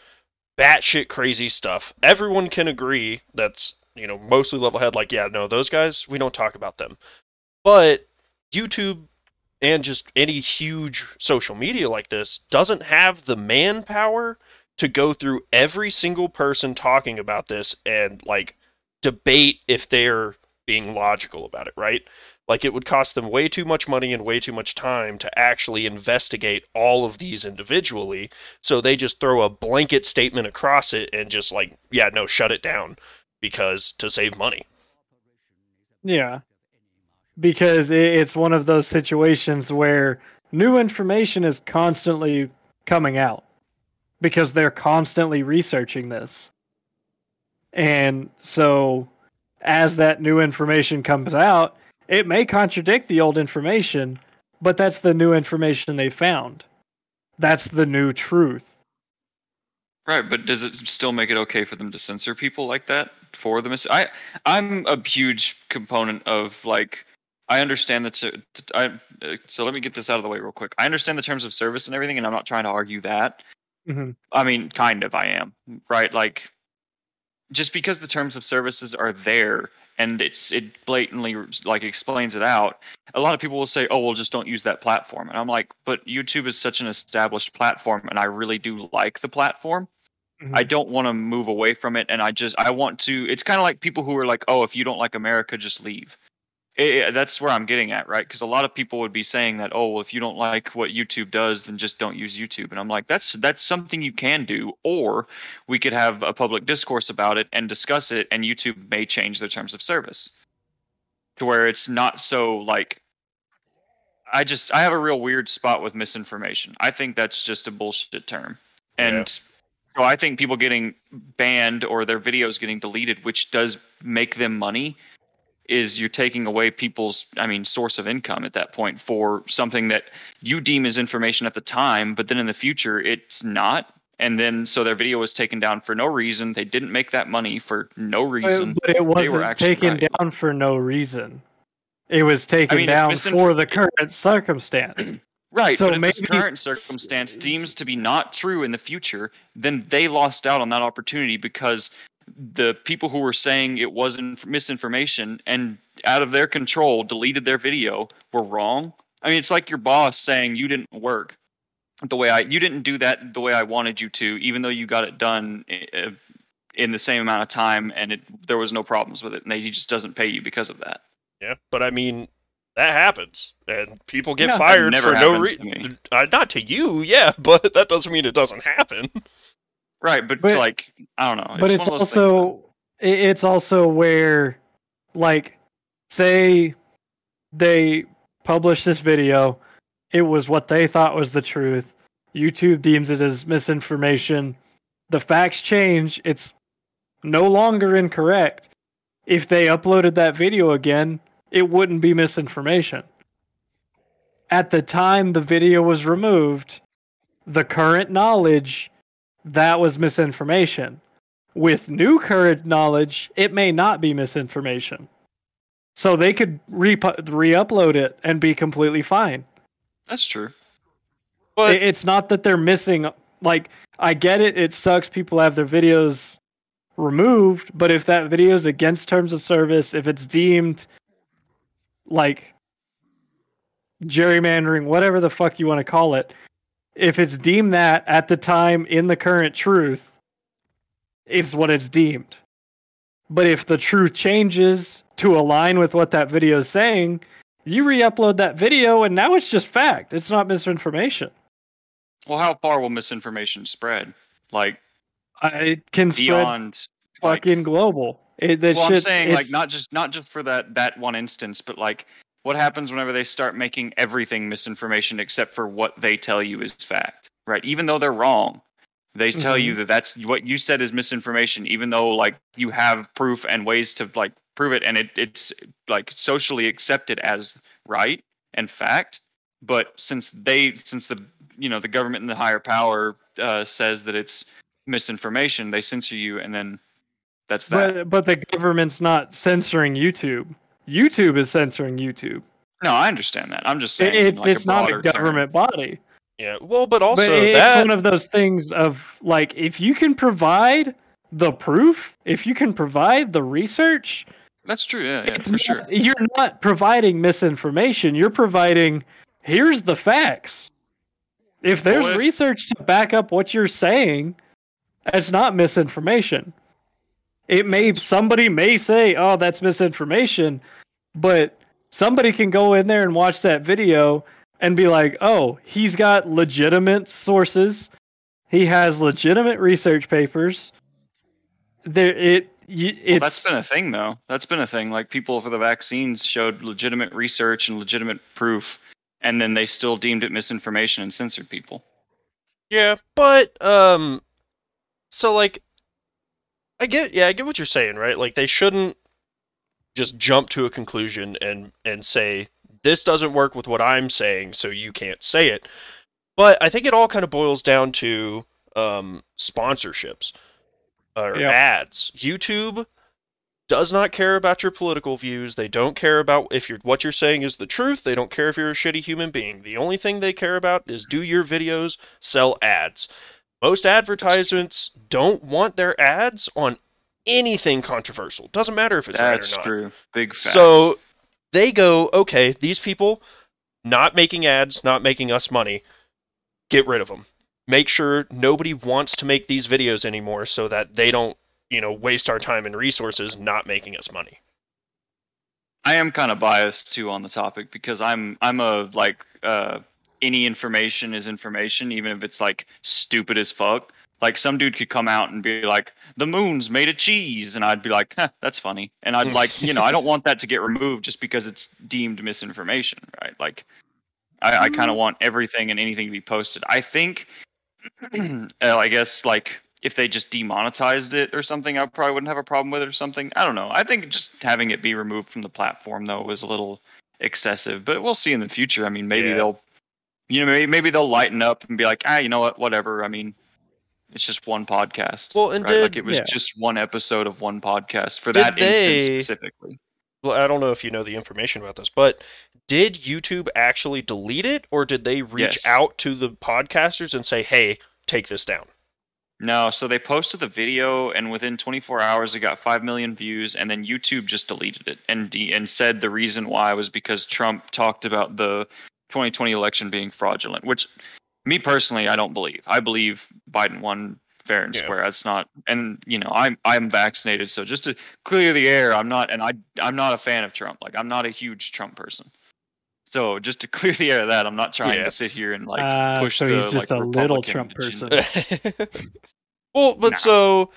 batshit crazy stuff. Everyone can agree that's, you know, mostly level head, like, yeah, no, those guys, we don't talk about them. But YouTube and just any huge social media like this doesn't have the manpower to go through every single person talking about this and, like, debate if they're being logical about it, right? Like, it would cost them way too much money and way too much time to actually investigate all of these individually, so they just throw a blanket statement across it and just, like, yeah, no, shut it down, because to save money. Yeah, because it's one of those situations where new information is constantly coming out, because they're constantly researching this. And so, as that new information comes out, it may contradict the old information, but that's the new information they found. That's the new truth. Right, but does it still make it okay for them to censor people like that for the mis- I I'm a huge component of, like, I understand that. So, I, so let me get this out of the way real quick. I understand the terms of service and everything, and I'm not trying to argue that. Mm-hmm. I mean, kind of, I am, right? Like, just because the terms of services are there, and it's it blatantly, like, explains it out, a lot of people will say, oh, well, just don't use that platform. And I'm like, but YouTube is such an established platform, and I really do like the platform. Mm-hmm. I don't want to move away from it, and I just, I want to, it's kind of like people who are like, oh, if you don't like America, just leave. It, it, that's where I'm getting at, right? Because a lot of people would be saying that, oh, well, if you don't like what YouTube does, then just don't use YouTube. And I'm like, that's that's something you can do, or we could have a public discourse about it and discuss it, and YouTube may change their terms of service to where it's not so, like, I just, I have a real weird spot with misinformation. I think that's just a bullshit term. And yeah. So I think people getting banned or their videos getting deleted, which does make them money, is you're taking away people's, I mean, source of income at that point for something that you deem as information at the time, but then in the future it's not. And then so their video was taken down for no reason. They didn't make that money for no reason. But it wasn't they were taken right. down for no reason. It was taken I mean, down misinform- for the current circumstance. Right, so but if maybe this current circumstance deems to be not true in the future, then they lost out on that opportunity because the people who were saying it wasn't misinformation and out of their control deleted their video were wrong. I mean, it's like your boss saying you didn't work the way I, you didn't do that the way I wanted you to, even though you got it done in the same amount of time and it, there was no problems with it. And he just doesn't pay you because of that. Yeah. But I mean, that happens and people get yeah, fired for no reason. Uh, not to you. Yeah. But that doesn't mean it doesn't happen. Right, but, but like I don't know. It's but it's one of those also things. It's also where, like, say they published this video, it was what they thought was the truth. YouTube deems it as misinformation. The facts change; it's no longer incorrect. If they uploaded that video again, it wouldn't be misinformation. At the time the video was removed, the current knowledge, that was misinformation. With new current knowledge, it may not be misinformation. So they could re- re-upload it and be completely fine. That's true. But it's not that they're missing. Like, I get it. It sucks people have their videos removed. But if that video is against terms of service, if it's deemed like gerrymandering, whatever the fuck you want to call it, if it's deemed that at the time in the current truth, it's what it's deemed. But if the truth changes to align with what that video is saying, you re-upload that video and now it's just fact. It's not misinformation. Well, how far will misinformation spread? Like, it can beyond, spread fucking like, global. It, well, shit, I'm saying like not just not just for that, that one instance, but like, what happens whenever they start making everything misinformation except for what they tell you is fact? right? Even though they're wrong, they tell mm-hmm. you that that's what you said is misinformation, even though like you have proof and ways to like prove it, and it, it's like socially accepted as right and fact. But since they, since the you know the government and the higher power uh, says that it's misinformation, they censor you, and then that's that. But, but the government's not censoring YouTube. YouTube is censoring YouTube. No, I understand that. I'm just saying it, like it's a not a government term. Body. Yeah, well, but also but it's that... one of those things of like, if you can provide the proof, if you can provide the research, that's true. Yeah, yeah, for not, sure. You're not providing misinformation. You're providing here's the facts. If there's well, if... research to back up what you're saying, that's not misinformation. It may somebody may say, "Oh, that's misinformation," but somebody can go in there and watch that video and be like, oh, he's got legitimate sources. He has legitimate research papers. There, it, y- it's... Well, that's been a thing, though. That's been a thing. Like, people for the vaccines showed legitimate research and legitimate proof, and then they still deemed it misinformation and censored people. Yeah, but, um... So, like... I get, yeah, I get what you're saying, right? Like, they shouldn't just jump to a conclusion and, and say... This doesn't work with what I'm saying, so you can't say it. But I think it all kind of boils down to um, sponsorships or yep. ads. YouTube does not care about your political views. They don't care about if you're, what you're saying is the truth. They don't care if you're a shitty human being. The only thing they care about is do your videos, sell ads. Most advertisements don't want their ads on anything controversial. Doesn't matter if it's right or not. That's true. Big facts. So... They go, okay, these people, not making ads, not making us money, get rid of them. Make sure nobody wants to make these videos anymore so that they don't, you know, waste our time and resources not making us money. I am kind of biased, too, on the topic because I'm I'm a, like, uh, any information is information, even if it's, like, stupid as fuck. Like, some dude could come out and be like, the moon's made of cheese. And I'd be like, huh, that's funny. And I'd like, you know, I don't want that to get removed just because it's deemed misinformation, right? Like, I, I kind of want everything and anything to be posted. I think, I guess, like, if they just demonetized it or something, I probably wouldn't have a problem with it or something. I don't know. I think just having it be removed from the platform, though, was a little excessive. But we'll see in the future. I mean, maybe yeah. they'll, you know, maybe, maybe they'll lighten up and be like, ah, you know what, whatever. I mean... It's just one podcast. Well, and right? did, like it was yeah. just one episode of one podcast for did that they, instance specifically. Well, I don't know if you know the information about this, but did YouTube actually delete it, or did they reach yes. out to the podcasters and say, "Hey, take this down"? No, so they posted the video, and within twenty-four hours, it got five million views, and then YouTube just deleted it and de- and said the reason why was because Trump talked about the twenty twenty election being fraudulent, which. Me personally, I don't believe. I believe Biden won fair and square. Yeah. That's not, and you know, I'm I'm vaccinated, so just to clear the air, I'm not, and I I'm not a fan of Trump. Like, I'm not a huge Trump person. So just to clear the air of that, I'm not trying yeah. to sit here and like uh, push. So the, he's just like, a Republican little Trump agenda. person. Well, but nah. so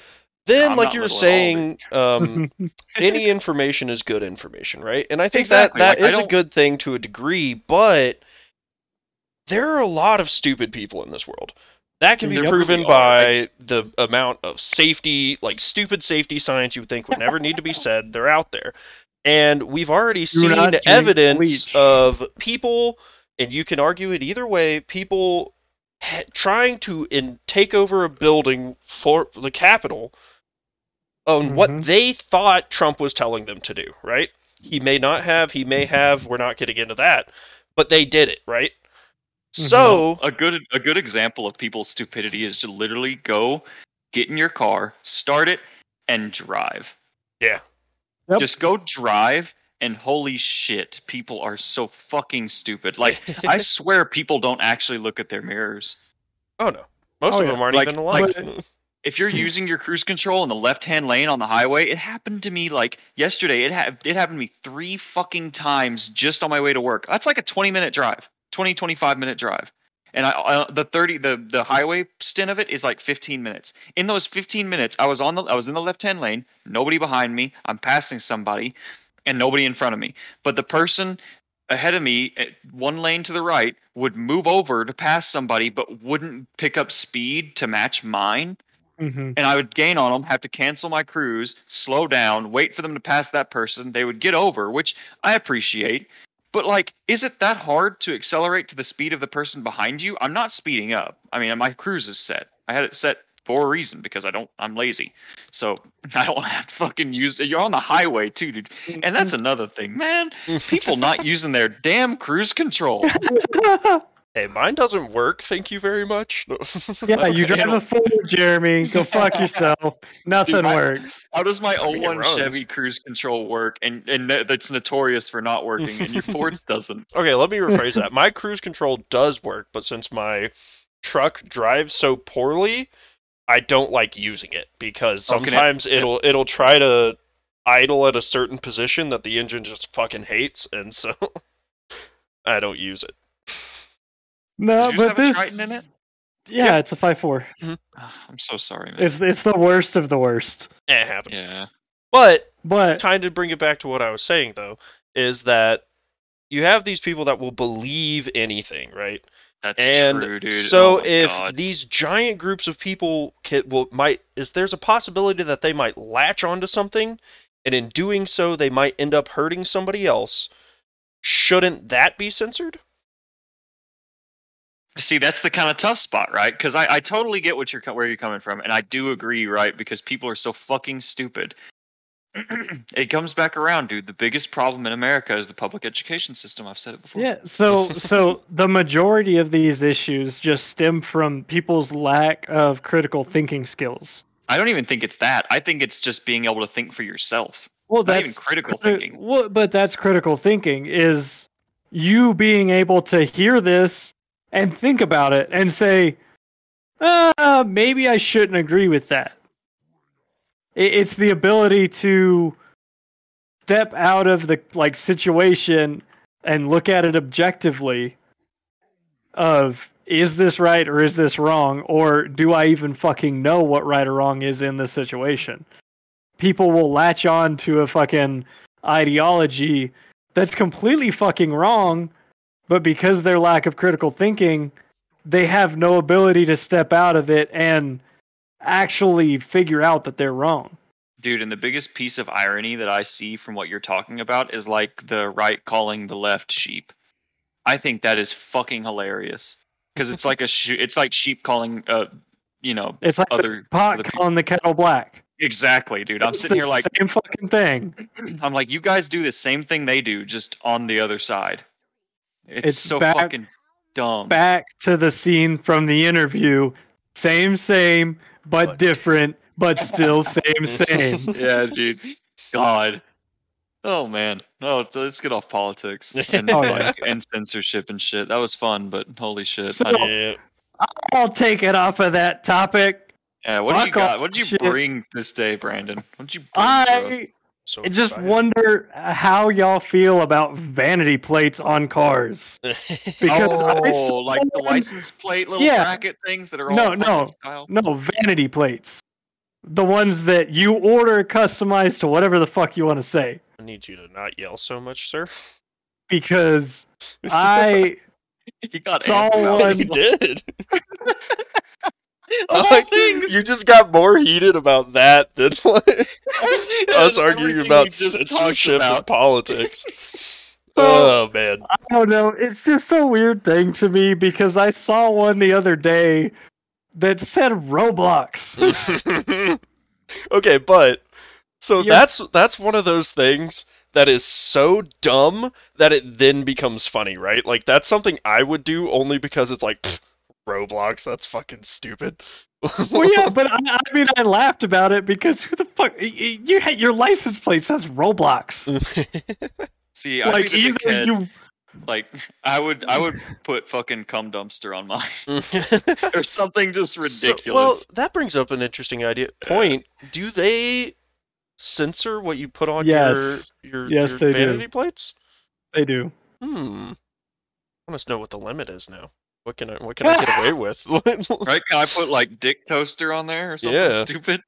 then, no, like you were saying, all, um, any information is good information, right? And I think exactly. that that like, is a good thing to a degree, but. There are a lot of stupid people in this world. That can be yep, proven by the amount of safety, like stupid safety signs you would think would never need to be said. They're out there. And we've already seen evidence bleach. of people, and you can argue it either way, people ha- trying to in- take over a building for the Capitol on mm-hmm. what they thought Trump was telling them to do, right? He may not have, he may have, we're not getting into that, but they did it, right? So a good a good example of people's stupidity is to literally go get in your car, start it, and drive. Yeah. Yep. Just go drive, and holy shit, people are so fucking stupid. Like, I swear people don't actually look at their mirrors. Oh, no. Most oh, of yeah. them aren't like, even alike. Like, if you're using your cruise control in the left-hand lane on the highway, it happened to me, like, yesterday. It, ha- it happened to me three fucking times just on my way to work. That's like a twenty-minute drive. twenty, twenty-five minute drive. And I, I the thirty the, the highway stint of it is like fifteen minutes. In those fifteen minutes, I was on the I was in the left-hand lane, nobody behind me, I'm passing somebody, and nobody in front of me. But the person ahead of me, one lane to the right, would move over to pass somebody, but wouldn't pick up speed to match mine. Mm-hmm. And I would gain on them, have to cancel my cruise, slow down, wait for them to pass that person. They would get over, which I appreciate. But, like, is it that hard to accelerate to the speed of the person behind you? I'm not speeding up. I mean, my cruise is set. I had it set for a reason because I don't, I'm lazy. So I don't have to fucking use it. You're on the highway, too, dude. And that's another thing, man. People not using their damn cruise control. Hey, mine doesn't work, thank you very much. Yeah, you drive a Ford, Jeremy. Go fuck yourself. Nothing Dude, my, works. How does my oh one Chevy cruise control work? And and that's notorious for not working, and your Ford's doesn't. Okay, let me rephrase that. My cruise control does work, but since my truck drives so poorly, I don't like using it because sometimes oh, it, it'll it'll try to idle at a certain position that the engine just fucking hates, and so I don't use it. No, but this. Triton in it? Yeah, yeah, it's a five four. Mm-hmm. Oh, I'm so sorry, man. It's it's the worst of the worst. It happens. Yeah. But, but trying to bring it back to what I was saying, though, is that you have these people that will believe anything, right? That's and true, dude. So oh if God. these giant groups of people can, will might is there's a possibility that they might latch onto something, and in doing so, they might end up hurting somebody else. Shouldn't that be censored? See, that's the kind of tough spot, right? Because I, I totally get what you're where you're coming from, and I do agree, right? Because people are so fucking stupid. It comes back around, dude. The biggest problem in America is the public education system. I've said it before. Yeah, so so the majority of these issues just stem from people's lack of critical thinking skills. I don't even think it's that. I think it's just being able to think for yourself. Well, that's not even critical cri- thinking. Well, but that's critical thinking, is you being able to hear this and think about it and say, uh, maybe I shouldn't agree with that. It's the ability to step out of the like situation and look at it objectively of, is this right or is this wrong? Or do I even fucking know what right or wrong is in this situation? People will latch on to a fucking ideology that's completely fucking wrong, but because their lack of critical thinking, they have no ability to step out of it and actually figure out that they're wrong. Dude, and the biggest piece of irony that I see from what you're talking about is like the right calling the left sheep. I think that is fucking hilarious. Because it's like a sh- it's like sheep calling, uh, you know, it's like other the pot other calling the kettle black. Exactly, dude. I'm it's sitting here like same fucking thing. I'm like, you guys do the same thing they do, just on the other side. It's, it's so back, fucking dumb. Back to the scene from the interview. Same, same, but, but. different, but still same, same. Yeah, dude. God. Oh, man. No, let's get off politics and, oh, like, yeah. and censorship and shit. That was fun, but holy shit. So, I, I'll take it off of that topic. Yeah, what Fuck do you got? What did you shit. bring this day, Brandon? What did you bring I... So I just wonder how y'all feel about vanity plates on cars. Because oh, like the license plate little yeah. bracket things that are all no, no, style. no vanity plates. The ones that you order customized to whatever the fuck you want to say. I need you to not yell so much, sir. Because I you got saw one. You did. Like, you just got more heated about that than like, us arguing about censorship about. and politics. So, oh, man. I don't know. It's just a weird thing to me because I saw one the other day that said Roblox. Okay, but so yeah. that's that's one of those things that is so dumb that it then becomes funny, right? Like, that's something I would do only because it's like, pfft, Roblox, that's fucking stupid. Well, yeah, but I, I mean, I laughed about it because who the fuck you had your license plate says Roblox. See, I like either kid, you, like I would, I would put fucking cum dumpster on mine or something just ridiculous. So, well, that brings up an interesting idea. Point: do they censor what you put on yes. your your, yes, your they vanity do. plates? They do. Hmm. I must know what the limit is now. What can I what can I get away with? Right? Can I put like dick toaster on there or something yeah. stupid?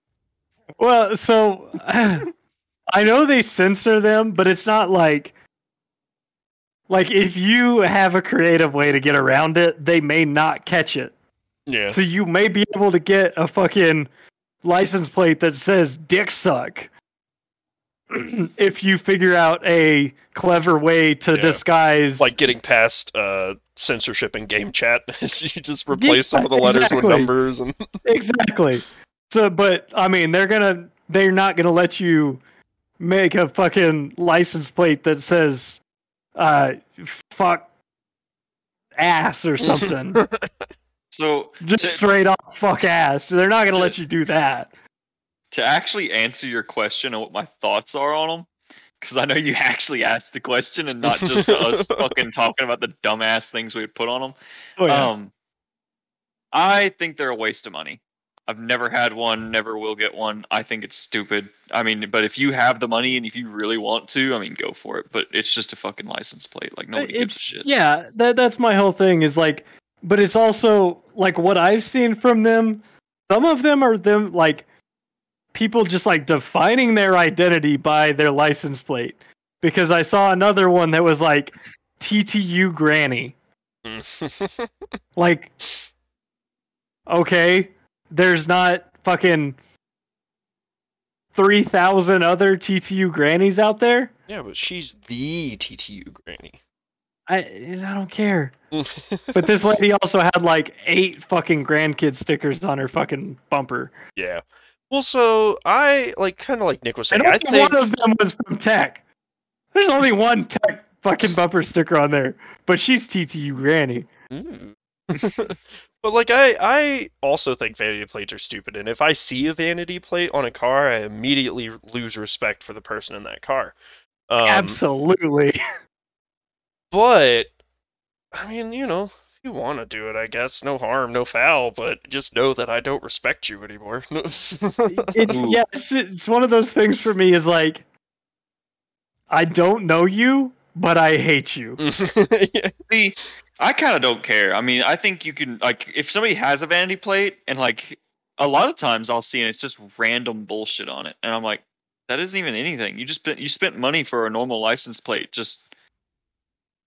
Well, so I know they censor them, but it's not like Like, if you have a creative way to get around it, they may not catch it. Yeah. So you may be able to get a fucking license plate that says dick suck if you figure out a clever way to yeah. disguise... Like getting past uh, censorship in game chat. You just replace yeah, some of the letters exactly. with numbers. And exactly. So, but, I mean, they're gonna, they're not going to let you make a fucking license plate that says uh, fuck ass or something. So just to, straight off fuck ass. They're not going to let you do that. To actually answer your question and what my thoughts are on them, because I know you actually asked the question and not just us fucking talking about the dumbass things we would put on them. Oh, yeah. um, I think they're a waste of money. I've never had one, never will get one. I think it's stupid. I mean, but if you have the money and if you really want to, I mean, go for it. But it's just a fucking license plate. Like, nobody it's, gives a shit. Yeah, that that's my whole thing is like, but it's also, like, what I've seen from them, some of them are them, like, people just, like, defining their identity by their license plate. Because I saw another one that was, like, T T U Granny. Like, okay... There's not fucking three thousand other T T U grannies out there. Yeah, but she's the T T U granny. I I don't care. But this lady also had like eight fucking grandkid stickers on her fucking bumper. Yeah. Well, so I like kind of like Nick was saying. And I think one of them was from Tech. There's only one Tech fucking bumper sticker on there, but she's T T U granny. Mm. But like I, I also think vanity plates are stupid, and if I see a vanity plate on a car, I immediately lose respect for the person in that car. Um, Absolutely. But I mean, you know, if you want to do it, I guess no harm, no foul. But just know that I don't respect you anymore. it's yeah, it's, it's one of those things for me. Is like I don't know you, but I hate you. Yeah. See, I kind of don't care. I mean, I think you can, like, if somebody has a vanity plate, and, like, a lot of times I'll see and it's just random bullshit on it. And I'm like, that isn't even anything. You just spent, you spent money for a normal license plate. Just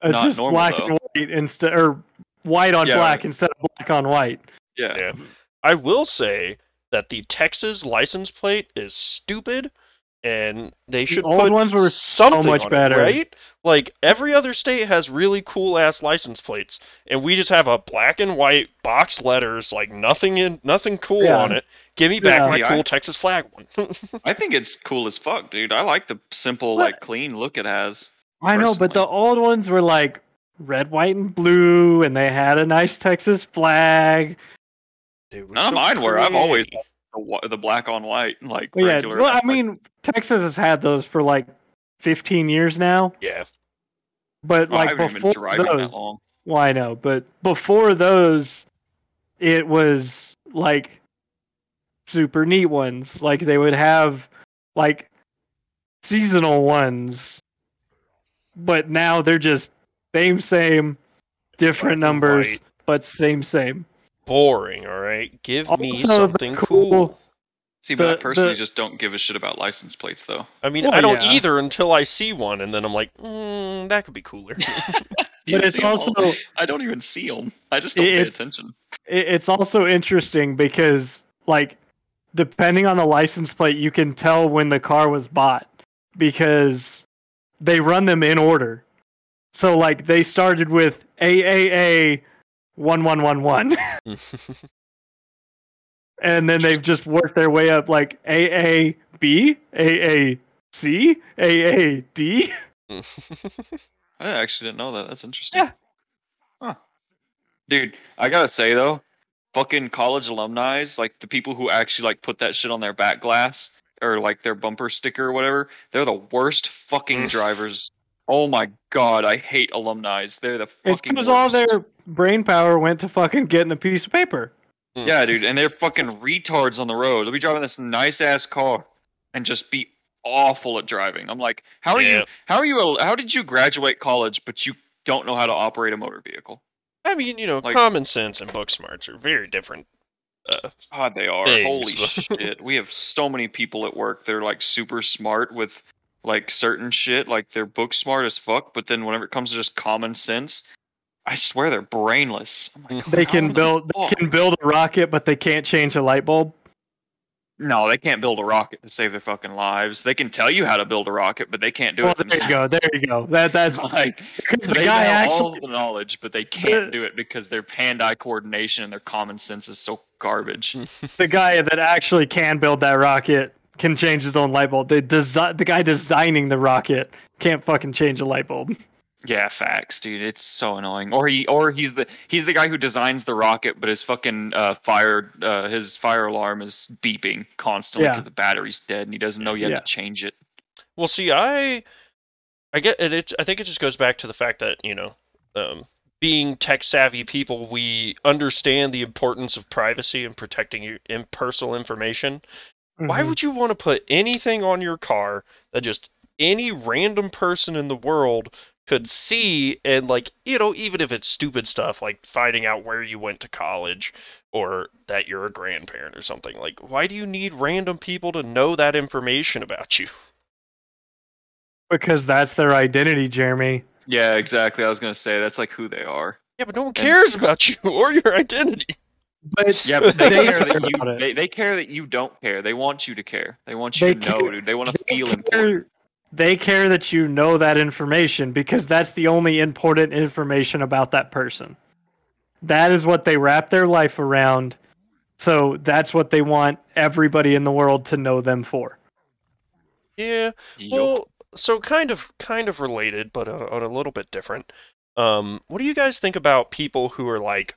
uh, not just normal, black though. And white instead, or white on yeah. black instead of black on white. Yeah. yeah. I will say that the Texas license plate is stupid. And they should the old put ones were something so much on better. It, right? Like, every other state has really cool-ass license plates, and we just have a black and white box letters, like, nothing in, nothing cool yeah. on it. Give me back yeah. my cool I, Texas flag one. I think it's cool as fuck, dude. I like the simple, what? like, clean look it has. I personally. know, but the old ones were, like, red, white, and blue, and they had a nice Texas flag. Dude, Not so mine were. I've always... the black on white, like well, yeah. regular. Well, I mean, Texas has had those for like fifteen years now. Yeah, but well, like before those, well, I know, but before those, it was like super neat ones. Like they would have like seasonal ones, but now they're just same, same, different black numbers, white. but same, same. Boring, all right? Give also me something cool. cool. See, but the, I personally the... just don't give a shit about license plates, though. I mean, well, I don't yeah. either until I see one, and then I'm like, mm, that could be cooler. But it's also... All... I don't even see them. I just don't pay attention. It's also interesting because, like, depending on the license plate, you can tell when the car was bought because they run them in order. So, like, they started with A A A... One one one one, and then they've just worked their way up like A A B, A A C, A A D. I actually didn't know that. That's interesting. Yeah. Huh. Dude, I gotta say though, fucking college alumni, like the people who actually like put that shit on their back glass or like their bumper sticker or whatever, they're the worst fucking drivers. Oh my god, I hate alumni. They're the fucking. It's because all their brain power went to fucking getting a piece of paper. Mm. Yeah, dude, and they're fucking retards on the road. They'll be driving this nice ass car and just be awful at driving. I'm like, how are yeah. you? How are you? How did you graduate college but you don't know how to operate a motor vehicle? I mean, you know, like, common sense and book smarts are very different. Uh, God, they are. Things. Holy shit, we have so many people at work. They're like super smart with like certain shit. Like they're book smart as fuck, but then whenever it comes to just common sense, I swear they're brainless. I'm like, they can build the they can build a rocket, but they can't change a light bulb. No, they can't build a rocket to save their fucking lives. They can tell you how to build a rocket, but they can't do well, it themselves. There you go. There you go. That that's like the they guy have actually, all the knowledge, but they can't do it because their hand-eye coordination and their common sense is so garbage. The guy that actually can build that rocket can change his own light bulb. The desi- the guy designing the rocket can't fucking change a light bulb. Yeah, facts, dude. It's so annoying. Or he, or he's the he's the guy who designs the rocket, but his fucking uh, fire uh, his fire alarm is beeping constantly because yeah. the battery's dead, and he doesn't know yet yeah. to change it. Well, see, I, I get it, it. I think it just goes back to the fact that you know, um, being tech savvy people, we understand the importance of privacy and protecting your in personal information. Mm-hmm. Why would you want to put anything on your car that just any random person in the world could see, and like, you know, even if it's stupid stuff like finding out where you went to college or that you're a grandparent or something, like, why do you need random people to know that information about you? Because that's their identity, Jeremy. Yeah, exactly. I was going to say that's like who they are. Yeah, but no one cares and... about you or your identity. But yeah, but they, they, care that you, they, they care that you don't care. They want you to care. They want you they to care. know, dude. They want to they feel care. important. They care that you know that information because that's the only important information about that person. That is what they wrap their life around. So that's what they want everybody in the world to know them for. Yeah. Well, so kind of kind of related, but uh, on a little bit different. Um, what do you guys think about people who are like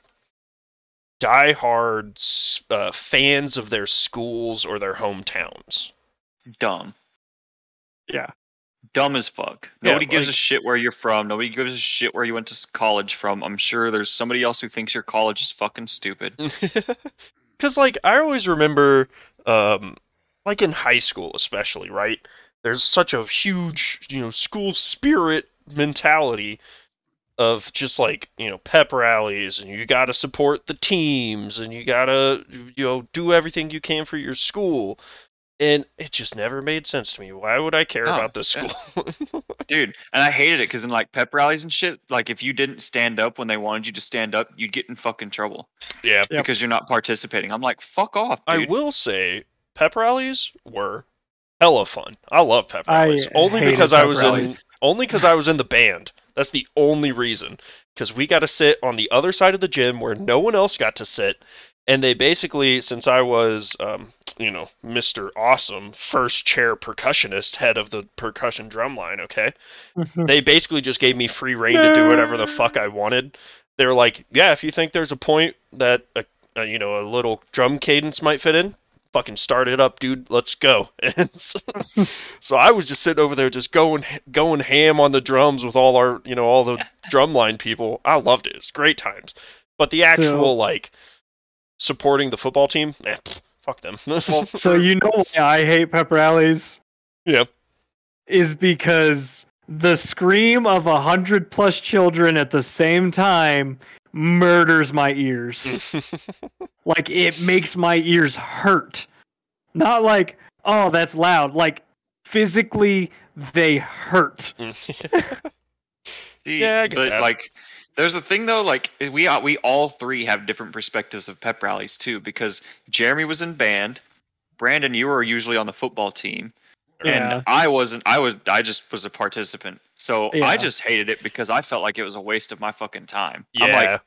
diehard uh, fans of their schools or their hometowns? Dumb. Yeah. Dumb as fuck. Nobody yeah, like, gives a shit where you're from. Nobody gives a shit where you went to college from. I'm sure there's somebody else who thinks your college is fucking stupid. Because, like, I always remember, um, like, in high school especially, right? There's such a huge, you know, school spirit mentality of just, like, you know, pep rallies, and you gotta support the teams, and you gotta, you know, do everything you can for your school. And it just never made sense to me. Why would I care oh, about this school? Dude, and I hated it because in, like, pep rallies and shit, like, if you didn't stand up when they wanted you to stand up, you'd get in fucking trouble. Yeah. Because you're not participating. I'm like, fuck off, dude. I will say, pep rallies were hella fun. I love pep rallies. I only because I was rallies. in Only because I was in the band. That's the only reason. Because we got to sit on the other side of the gym where no one else got to sit. And they basically, since I was, um, you know, Mister Awesome, first chair percussionist, head of the percussion drum line, okay? Mm-hmm. They basically just gave me free reign to do whatever the fuck I wanted. They were like, yeah, if you think there's a point that, a, a, you know, a little drum cadence might fit in, fucking start it up, dude. Let's go. And so, so I was just sitting over there just going going ham on the drums with all our, you know, all the drum line people. I loved it. It was great times. But the actual, so- like... supporting the football team? Eh, fuck them. So you know why I hate pep rallies? Yeah. Is because the scream of a hundred plus children at the same time murders my ears. Like, it makes my ears hurt. Not like, oh, that's loud. Like, physically, they hurt. Yeah, I get but, that. Like... There's a thing, though, like, we we all three have different perspectives of pep rallies, too, because Jeremy was in band, Brandon, you were usually on the football team, yeah. and I wasn't, I was, I just was a participant, so yeah. I just hated it because I felt like it was a waste of my fucking time. Yeah. I'm like,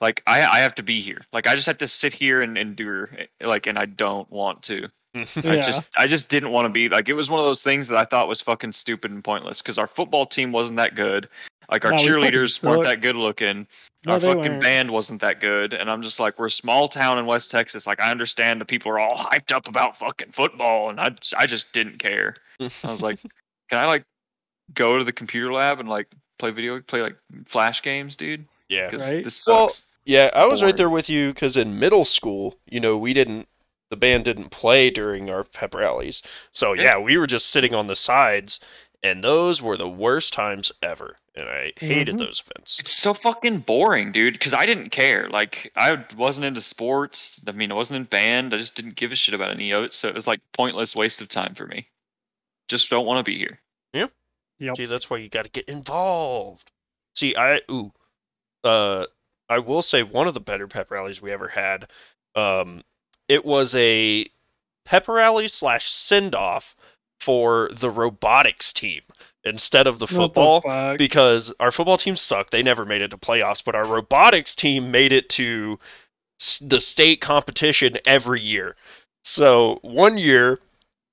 like I, I have to be here. Like, I just have to sit here and endure, like, and I don't want to. Yeah. I just I just didn't want to be like it was one of those things that I thought was fucking stupid and pointless because our football team wasn't that good, like our no, cheerleaders we weren't that good looking, no, our fucking weren't. band wasn't that good, and I'm just like, we're a small town in West Texas, like I understand the people are all hyped up about fucking football, and I I just didn't care. I was like, can I like go to the computer lab and like play video play like flash games, dude? Yeah, right. This sucks. Well, yeah, I was Bored. right there with you because in middle school, you know, we didn't. The band didn't play during our pep rallies. So, yeah, we were just sitting on the sides, and those were the worst times ever. And I hated mm-hmm. those events. It's so fucking boring, dude, because I didn't care. Like, I wasn't into sports. I mean, I wasn't in band. I just didn't give a shit about any of it. So it was, like, pointless waste of time for me. just don't want to be here. Yeah. Yep. See, that's why you got to get involved. See, I ooh, uh, I will say one of the better pep rallies we ever had. Um, it was a pep rally slash send off for the robotics team instead of the football the because our football team sucked. They never made it to playoffs, but our robotics team made it to the state competition every year. So one year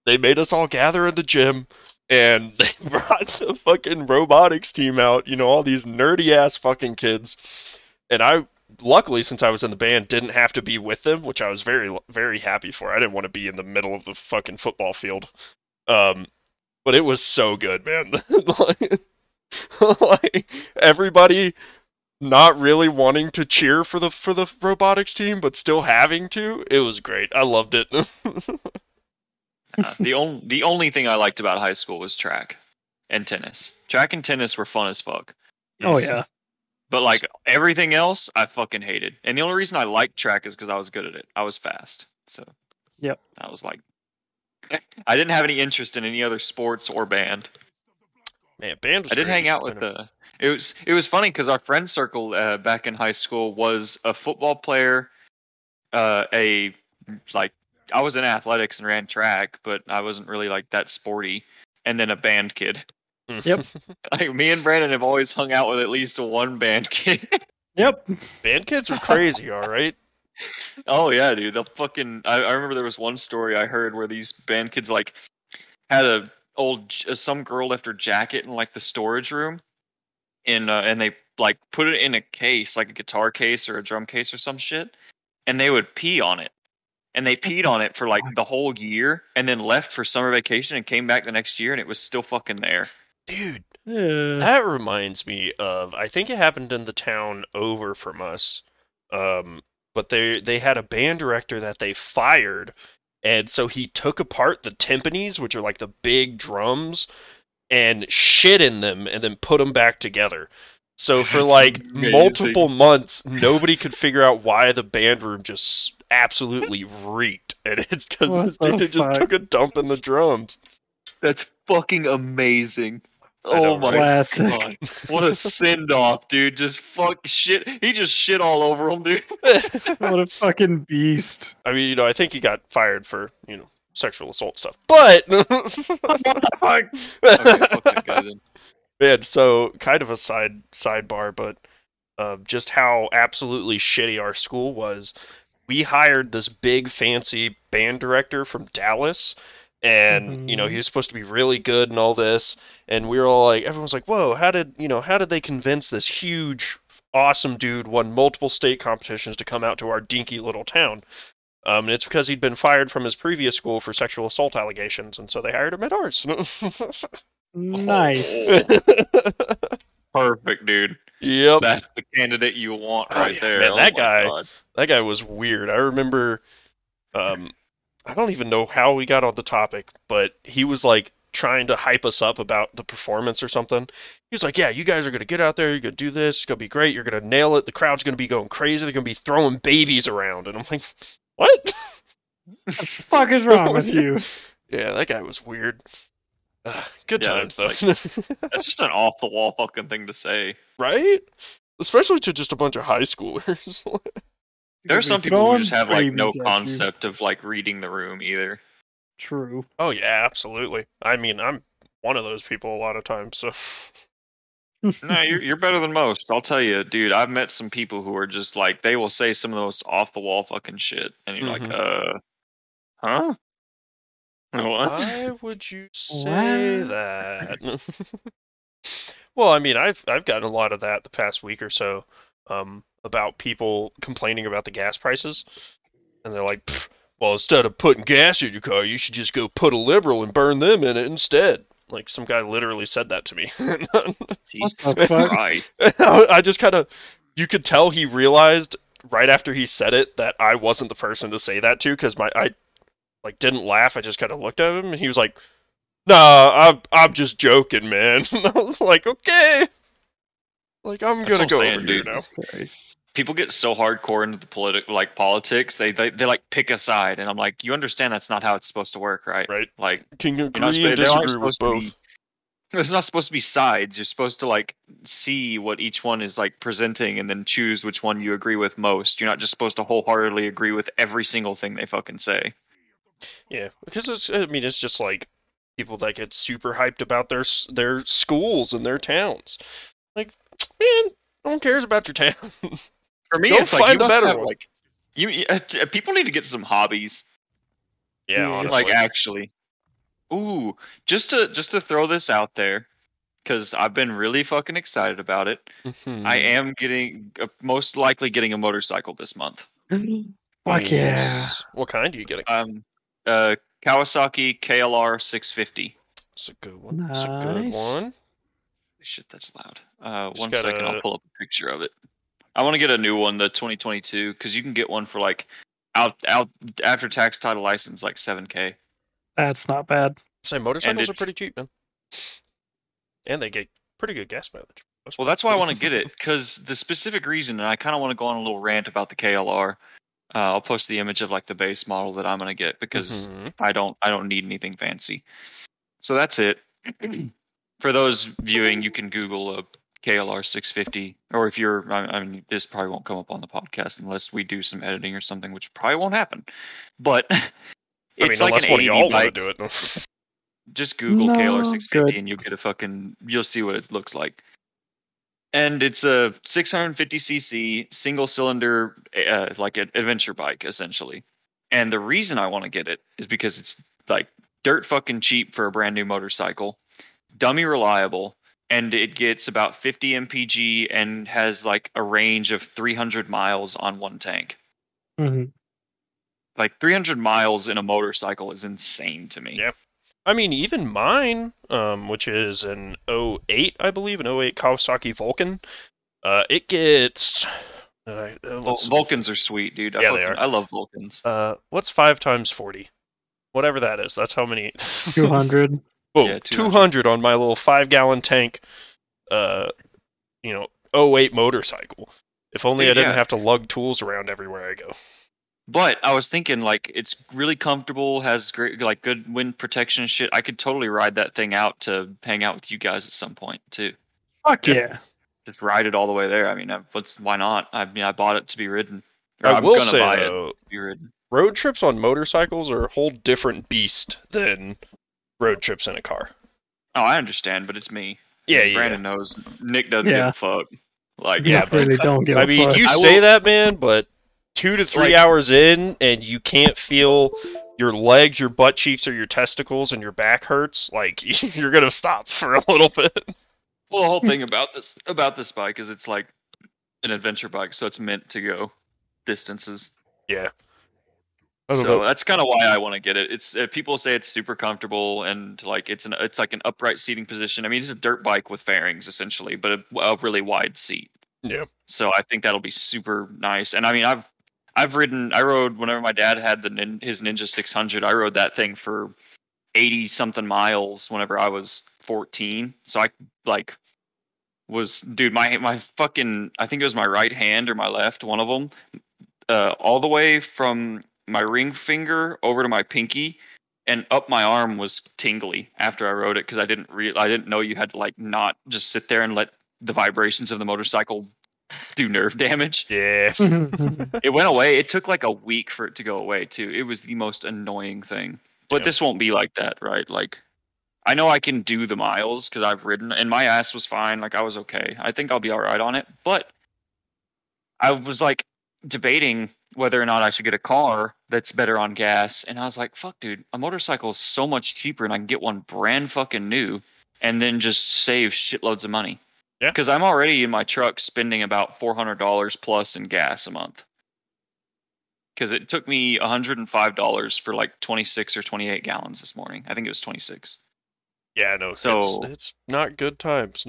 they made us all gather in the gym. And they brought the fucking robotics team out, you know, all these nerdy-ass fucking kids. And I, luckily, since I was in the band, didn't have to be with them, which I was very, very happy for. I didn't want to be in the middle of the fucking football field. Um, but it was so good, man. like, like, everybody not really wanting to cheer for the for the robotics team, but still having to. It was great. I loved it. Uh, the only the only thing I liked about high school was track and tennis. Track and tennis were fun as fuck. Yes. Oh yeah, but like everything else, I fucking hated. And the only reason I liked track is because I was good at it. I was fast, so yep. I was like, I didn't have any interest in any other sports or band. Man, band was I did hang out with the. It was it was funny because our friend circle uh, back in high school was a football player, uh, a like. I was in athletics and ran track, but I wasn't really like that sporty. And then a band kid. Yep. Like me and Brandon have always hung out with at least one band kid. Yep. Band kids are crazy, all right. Oh yeah, dude. The fucking I, I remember there was one story I heard where these band kids like had a old some girl left her jacket in like the storage room, and uh, and they like put it in a case, like a guitar case or a drum case or some shit, and they would pee on it. And they peed on it for like the whole year and then left for summer vacation and came back the next year and it was still fucking there. Dude, yeah. That reminds me of, I think it happened in the town over from us. Um, but they, they had a band director that they fired. And so he took apart the timpanis, which are like the big drums, and shit in them and then put them back together. So for like multiple months, nobody could figure out why the band room just absolutely reeked, and it's because this dude fuck? just took a dump in the drums. That's fucking amazing. Oh my Classic. God. What a send-off, dude. Just fuck shit. He just shit all over him, dude. What a fucking beast. I mean, you know, I think he got fired for, you know, sexual assault stuff, but... What the fuck? Okay, fuck that guy then. Man, so kind of a side sidebar, but uh, just how absolutely shitty our school was. We hired this big fancy band director from Dallas, and mm-hmm. you know he was supposed to be really good and all this. And we were all like, everyone's like, "Whoa, how did you know? How did they convince this huge, awesome dude won multiple state competitions to come out to our dinky little town?" Um, and it's because he'd been fired from his previous school for sexual assault allegations, and so they hired him at ours. Nice. Perfect, dude. Yep. That's the candidate you want right oh, yeah. there. Man, oh, that guy God. that guy was weird. I remember um I don't even know how we got on the topic, but he was like trying to hype us up about the performance or something. He was like, yeah, you guys are gonna get out there, you're gonna do this, it's gonna be great, you're gonna nail it, the crowd's gonna be going crazy, they're gonna be throwing babies around, and I'm like, what? What the fuck is wrong with you? Yeah, that guy was weird. Good yeah, times, though. Like, that's just an off-the-wall fucking thing to say. Right? Especially to just a bunch of high schoolers. There are some people who just have, like, no concept of, like, reading the room, either. True. Oh, yeah, absolutely. I mean, I'm one of those people a lot of times, so... No, you're, you're better than most. I'll tell you, dude, I've met some people who are just, like, they will say some of the most off-the-wall fucking shit, and you're mm-hmm. like, uh... Huh? What? Why would you say what? that? Well, I mean, I've I've gotten a lot of that the past week or so um, about people complaining about the gas prices, and they're like, "Well, instead of putting gas in your car, you should just go put a liberal and burn them in it instead." Like some guy literally said that to me. Jesus Christ! I just kind of, you could tell he realized right after he said it that I wasn't the person to say that to because my I. Like, didn't laugh, I just kind of looked at him, and he was like, nah, I'm, I'm just joking, man. And I was like, okay. Like, I'm going to go over here now. people get so hardcore into the politi- like politics, they, they they like pick a side, and I'm like, you understand that's not how it's supposed to work, right? Right. Like, can you agree and disagree with both? Be, there's not supposed to be sides. You're supposed to like see what each one is like presenting, and then choose which one you agree with most. You're not just supposed to wholeheartedly agree with every single thing they fucking say. Yeah, because it's, I mean, it's just like people that get super hyped about their their schools and their towns. Like, man, no one cares about your town. For me, Go it's like you must have, one. like, you, you uh, people need to get some hobbies. Yeah, honestly. Like, actually. Ooh, just to, just to throw this out there, because I've been really fucking excited about it. Mm-hmm. I am getting, uh, most likely getting a motorcycle this month. Fuck yes. Yeah. What kind are you getting? Um, uh, Kawasaki K L R six fifty. That's a good one. Nice. That's a good one. Shit, that's loud. Uh, just one gotta... second, I'll pull up a picture of it. I want to get a new one, the twenty twenty-two, because you can get one for like out out after tax title license, like seven K. That's not bad. Say motorcycles are pretty cheap, man, and they get pretty good gas mileage. That's well, that's why I want to get it, because the specific reason, and I kind of want to go on a little rant about the K L R. Uh, I'll post the image of like the base model that I'm gonna get, because mm-hmm. I don't I don't need anything fancy. So that's it. For those viewing, you can Google a K L R six fifty, or if you're, I mean, this probably won't come up on the podcast unless we do some editing or something, which probably won't happen. But it's I mean, like unless an one of y'all want to do it. Just Google no, K L R six fifty, good. And you'll get a fucking, you'll see what it looks like. And it's a six fifty c c single cylinder, uh, like an adventure bike, essentially. And the reason I want to get it is because it's like dirt fucking cheap for a brand new motorcycle, dummy reliable. And it gets about fifty M P G and has like a range of three hundred miles on one tank. Mm-hmm. Like three hundred miles in a motorcycle is insane to me. Yeah. I mean, even mine, um, which is an oh eight, I believe, an oh eight Kawasaki Vulcan, uh, it gets... Uh, Vul- Vulcans are sweet, dude. I yeah, fucking, they are. I love Vulcans. Uh, what's five times forty? Whatever that is. That's how many... two hundred. Oh, yeah, two hundred on my little five-gallon tank, uh, you know, oh eight motorcycle. If only yeah, I didn't yeah. have to lug tools around everywhere I go. But I was thinking, like, it's really comfortable, has great, like, good wind protection and shit. I could totally ride that thing out to hang out with you guys at some point too. Fuck yeah! yeah. Just ride it all the way there. I mean, I, what's why not? I mean, I bought it to be ridden. Or I I'm will gonna say buy though, it to be ridden. Road trips on motorcycles are a whole different beast than road trips in a car. Oh, I understand, but it's me. Yeah, yeah. Brandon knows. Nick doesn't yeah. give a fuck. Like, yeah, but really don't give I a mean, fuck. You I say will... that, man, but two to three like, hours in, and you can't feel your legs, your butt cheeks, or your testicles, and your back hurts. Like, you're gonna stop for a little bit. Well, the whole thing about this about this bike is it's like an adventure bike, so it's meant to go distances. Yeah. So know. That's kind of why I want to get it. It's uh, people say it's super comfortable and like it's an it's like an upright seating position. I mean, it's a dirt bike with fairings essentially, but a, a really wide seat. Yeah. So I think that'll be super nice. And I mean, I've I've ridden I rode whenever my dad had the nin, his Ninja six hundred. I rode that thing for eighty something miles whenever I was fourteen. So I like was dude my my fucking I think it was my right hand or my left, one of them, uh, all the way from my ring finger over to my pinky and up my arm was tingly after I rode it, because I didn't re- I didn't know you had to like not just sit there and let the vibrations of the motorcycle do nerve damage. Yeah. It went away. It took like a week for it to go away too. It was the most annoying thing. But yeah. This won't be like that, right? Like I know I can do the miles because I've ridden and my ass was fine. Like I was okay. I think I'll be all right on it. But I was like debating whether or not I should get a car that's better on gas. And I was like, fuck, dude, a motorcycle is so much cheaper and I can get one brand fucking new and then just save shitloads of money. Yeah. Because I'm already in my truck spending about four hundred dollars plus in gas a month. Because it took me one hundred five dollars for like twenty-six or twenty-eight gallons this morning. I think it was twenty-six. Yeah, no, so it's, it's not good times.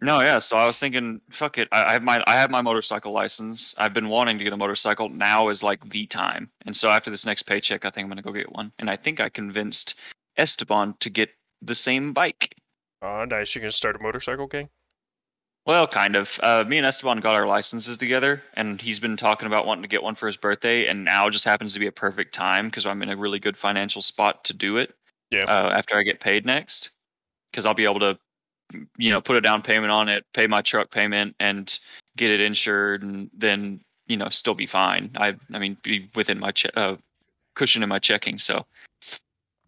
No, yeah. So I was thinking, fuck it. I, I have my I have my motorcycle license. I've been wanting to get a motorcycle. Now is like the time. And so after this next paycheck, I think I'm gonna go get one. And I think I convinced Esteban to get the same bike. Oh, nice! You're gonna start a motorcycle gang? Well, kind of. Uh, me and Esteban got our licenses together, and he's been talking about wanting to get one for his birthday, and now just happens to be a perfect time because I'm in a really good financial spot to do it. Yeah. Uh, after I get paid next, because I'll be able to, you know, put a down payment on it, pay my truck payment, and get it insured, and then, you know, still be fine. I, I mean, be within my che- uh, cushion in my checking. So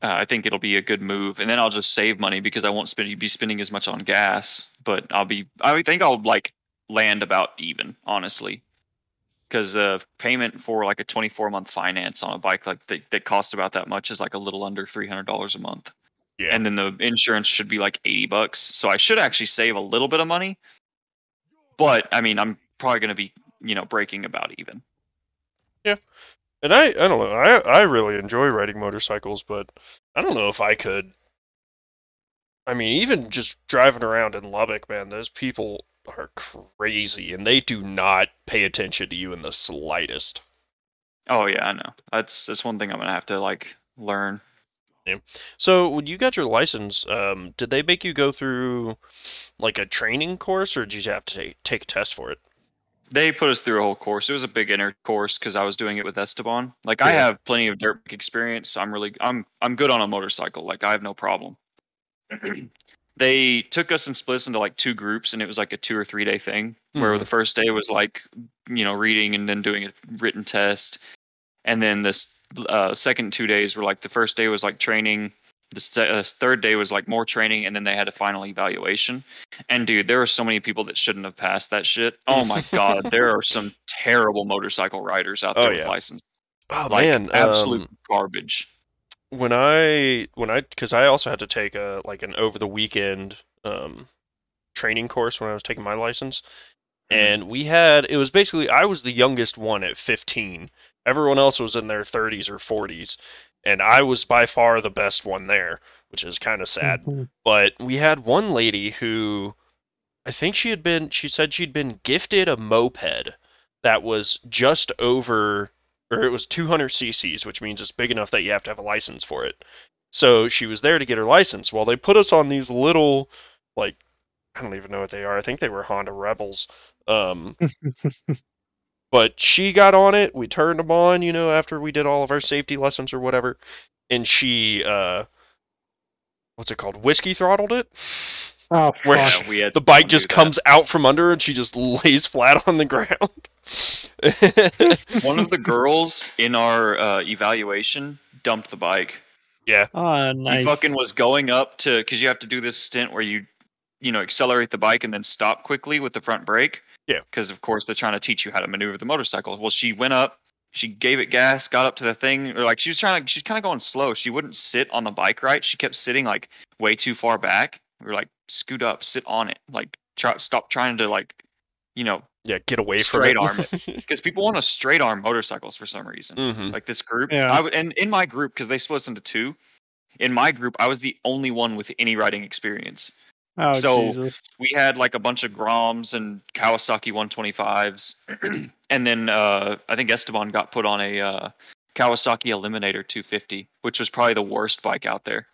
uh, I think it'll be a good move, and then I'll just save money because I won't spend, be spending as much on gas. But I'll be, I think I'll like land about even, honestly, because the payment for like a twenty-four month finance on a bike like that, that costs about that much is like a little under three hundred dollars a month. Yeah. And then the insurance should be like eighty bucks. So I should actually save a little bit of money, but I mean, I'm probably going to be, you know, breaking about even. Yeah. And I, I don't know, I, I really enjoy riding motorcycles, but I don't know if I could. I mean, even just driving around in Lubbock, man, those people are crazy, and they do not pay attention to you in the slightest. Oh, yeah, I know. That's that's one thing I'm going to have to, like, learn. Yeah. So, when you got your license, um, did they make you go through, like, a training course, or did you have to take, take a test for it? They put us through a whole course. It was a big inner course because I was doing it with Esteban. Like, yeah. I have plenty of dirt bike experience. So I'm really, I'm, I'm good on a motorcycle. Like, I have no problem. They took us and split us into like two groups, and it was like a two or three day thing. Mm-hmm. Where the first day was like, you know, reading and then doing a written test, and then this uh, second two days were like the first day was like training, the st- uh, third day was like more training, and then they had a final evaluation. And dude, there were so many people that shouldn't have passed that shit. Oh my god, there are some terrible motorcycle riders out there oh, with yeah. license. Oh like, man, absolute um... garbage. When I, when I, because I also had to take a, like an over the weekend um, training course when I was taking my license, and we had, it was basically, I was the youngest one at fifteen. Everyone else was in their thirties or forties, and I was by far the best one there, which is kind of sad. Mm-hmm. But we had one lady who, I think she had been, she said she'd been gifted a moped that was just over, or it was two hundred cc's, which means it's big enough that you have to have a license for it. So she was there to get her license. Well, they put us on these little, like, I don't even know what they are. I think they were Honda Rebels. Um, but she got on it. We turned them on, you know, after we did all of our safety lessons or whatever. And she, uh, what's it called? Whiskey throttled it? Oh, fuck. Where yeah, we had the bike just comes that. out from under, and she just lays flat on the ground. One of the girls in our uh, evaluation dumped the bike. Yeah. Oh, nice. He fucking was going up to, because you have to do this stint where you, you know, accelerate the bike and then stop quickly with the front brake. Yeah. Because of course they're trying to teach you how to maneuver the motorcycle. Well, she went up, she gave it gas, got up to the thing, or like she was trying to, she's kind of going slow. She wouldn't sit on the bike right. She kept sitting like way too far back. We were like, scoot up, sit on it, like try, stop trying to like, you know. Yeah, get away from straight arm it. Because people want to straight arm motorcycles for some reason. Mm-hmm. Like this group. Yeah. I w- and in my group, because they split us into two, in my group, I was the only one with any riding experience. Oh, so Jesus. We had like a bunch of Groms and Kawasaki one twenty-fives. And then uh, I think Esteban got put on a uh, Kawasaki Eliminator two fifty, which was probably the worst bike out there.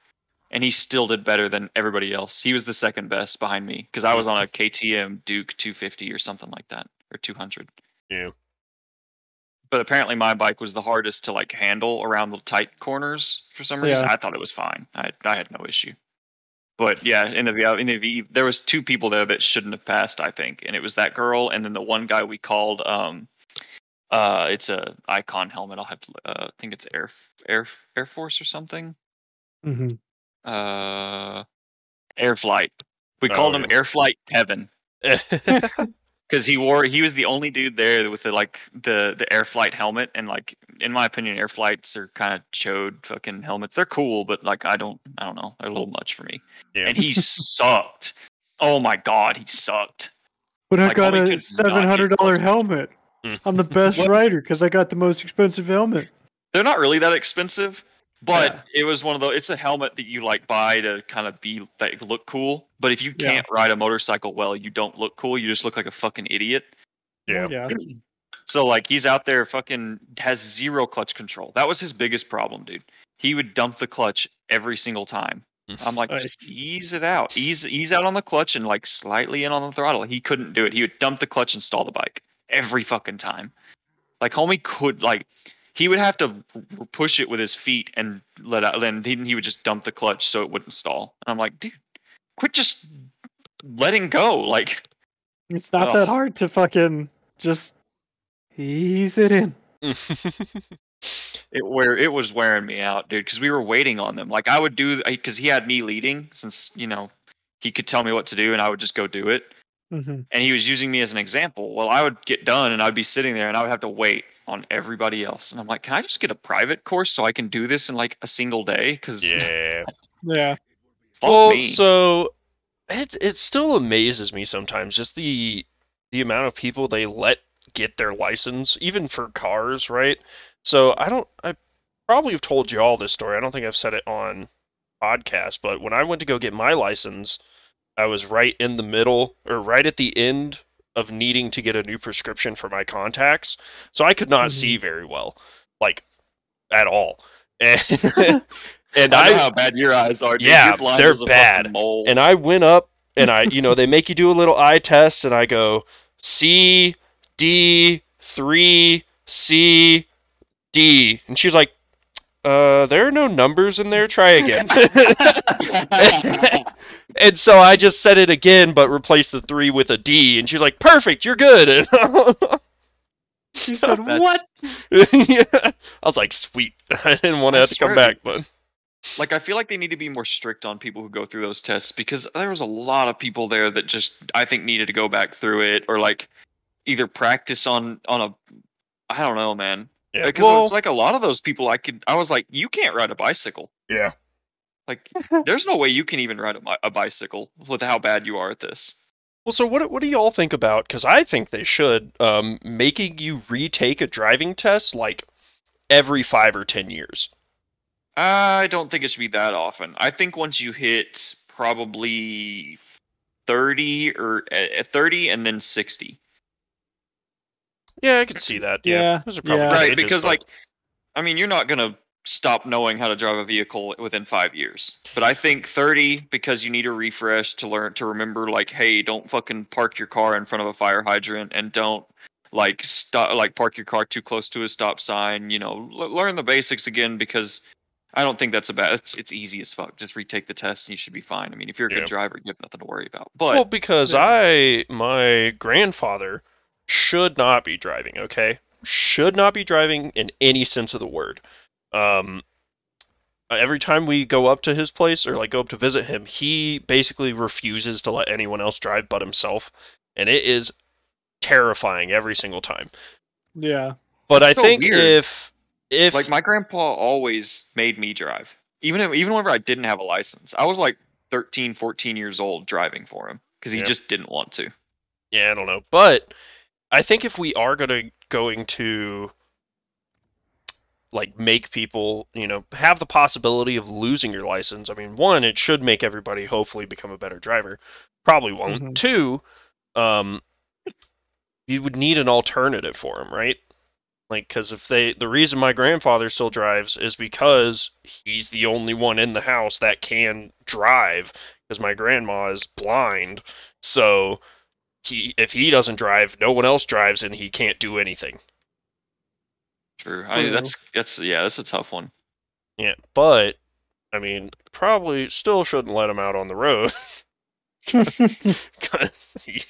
And he still did better than everybody else. He was the second best behind me because I was on a K T M Duke two fifty or something like that, or two hundred. Yeah. But apparently my bike was the hardest to like handle around the tight corners for some reason. Yeah. I thought it was fine. I I had no issue. But yeah, in the in the there was two people there that shouldn't have passed, I think, and it was that girl and then the one guy we called. Um, uh, it's a Icon helmet. I'll have to. Uh, I think it's Air Air Air Force or something. Mm-hmm. Uh, Air Flight. We oh, called him yeah. Air Flight Kevin because he wore. He was the only dude there with the like the the Air Flight helmet, and like in my opinion, Air Flights are kind of chode fucking helmets. They're cool, but like I don't, I don't know, they're a little much for me. Yeah. And he sucked. Oh my god, he sucked. But I like, got a seven hundred dollar helmet. I'm the best rider because I got the most expensive helmet. They're not really that expensive. But yeah. It was one of those, it's a helmet that you like buy to kind of be, like, look cool. But if you can't yeah. ride a motorcycle well, you don't look cool. You just look like a fucking idiot. Yeah. yeah. So, like, he's out there fucking has zero clutch control. That was his biggest problem, dude. He would dump the clutch every single time. I'm like, just ease it out, ease ease out on the clutch and like slightly in on the throttle. He couldn't do it. He would dump the clutch and stall the bike every fucking time. Like homie could like he would have to push it with his feet and let out. Then he, he would just dump the clutch so it wouldn't stall. And I'm like, dude, quit just letting go. Like it's not ugh. that hard to fucking just ease it in. It where it was wearing me out, dude, because we were waiting on them. Like I would do, because he had me leading, since you know he could tell me what to do, and I would just go do it. Mm-hmm. And he was using me as an example. Well, I would get done, and I'd be sitting there, and I would have to wait on everybody else. And I'm like, can I just get a private course so I can do this in like a single day? Because yeah, yeah. Well, me. so it it still amazes me sometimes just the the amount of people they let get their license, even for cars, right? So I don't, I probably have told you all this story. I don't think I've said it on podcast, but when I went to go get my license, I was right in the middle or right at the end of needing to get a new prescription for my contacts. So I could not mm-hmm. see very well, like at all. And, and I know I, how bad your eyes are. Dude. Yeah, they're bad. And I went up and I, you know, they make you do a little eye test and I go C, D, three, C, D. And she's like, uh, there are no numbers in there. Try again. And so I just said it again, but replaced the three with a D. And she's like, perfect, you're good. She said, what? Yeah. I was like, sweet. I didn't want to have to come back, but. Like, I feel like they need to be more strict on people who go through those tests, because there was a lot of people there that just, I think, needed to go back through it or, like, either practice on, on a, I don't know, man. Yeah, because well, it's like a lot of those people I could, I was like, you can't ride a bicycle. Yeah. Like, there's no way you can even ride a, a bicycle with how bad you are at this. Well, so what what do y'all think about, because I think they should, um, making you retake a driving test, like, every five or ten years? I don't think it should be that often. I think once you hit probably thirty, or uh, thirty and then sixty. Yeah, I could see that. Yeah, yeah. Those are probably yeah. right because, but... like, I mean, you're not gonna stop knowing how to drive a vehicle within five years. But I think thirty because you need a refresh to learn to remember, like, hey, don't fucking park your car in front of a fire hydrant, and don't like stop, like park your car too close to a stop sign. You know, l- learn the basics again, because I don't think that's a bad. It's, it's easy as fuck. Just retake the test and you should be fine. I mean, if you're a yeah. good driver, you have nothing to worry about. But well, because yeah. I my grandfather. Should not be driving, okay? Should not be driving in any sense of the word. Um, every time we go up to his place or like go up to visit him, he basically refuses to let anyone else drive but himself, and it is terrifying every single time. Yeah, but That's I so think weird. if if like my grandpa always made me drive, even if, even whenever I didn't have a license, I was like thirteen, fourteen years old driving for him because he yeah. just didn't want to. Yeah, I don't know, but. I think if we are gonna going to like make people, you know, have the possibility of losing your license, I mean, one, it should make everybody hopefully become a better driver. Probably won't. Mm-hmm. Two, um, you would need an alternative for them, right? Like, because if they, the reason my grandfather still drives is because he's the only one in the house that can drive, because my grandma is blind, so. He, if he doesn't drive, no one else drives, and he can't do anything. True. I, that's that's yeah, that's a tough one. Yeah, but I mean, probably still shouldn't let him out on the road. Because he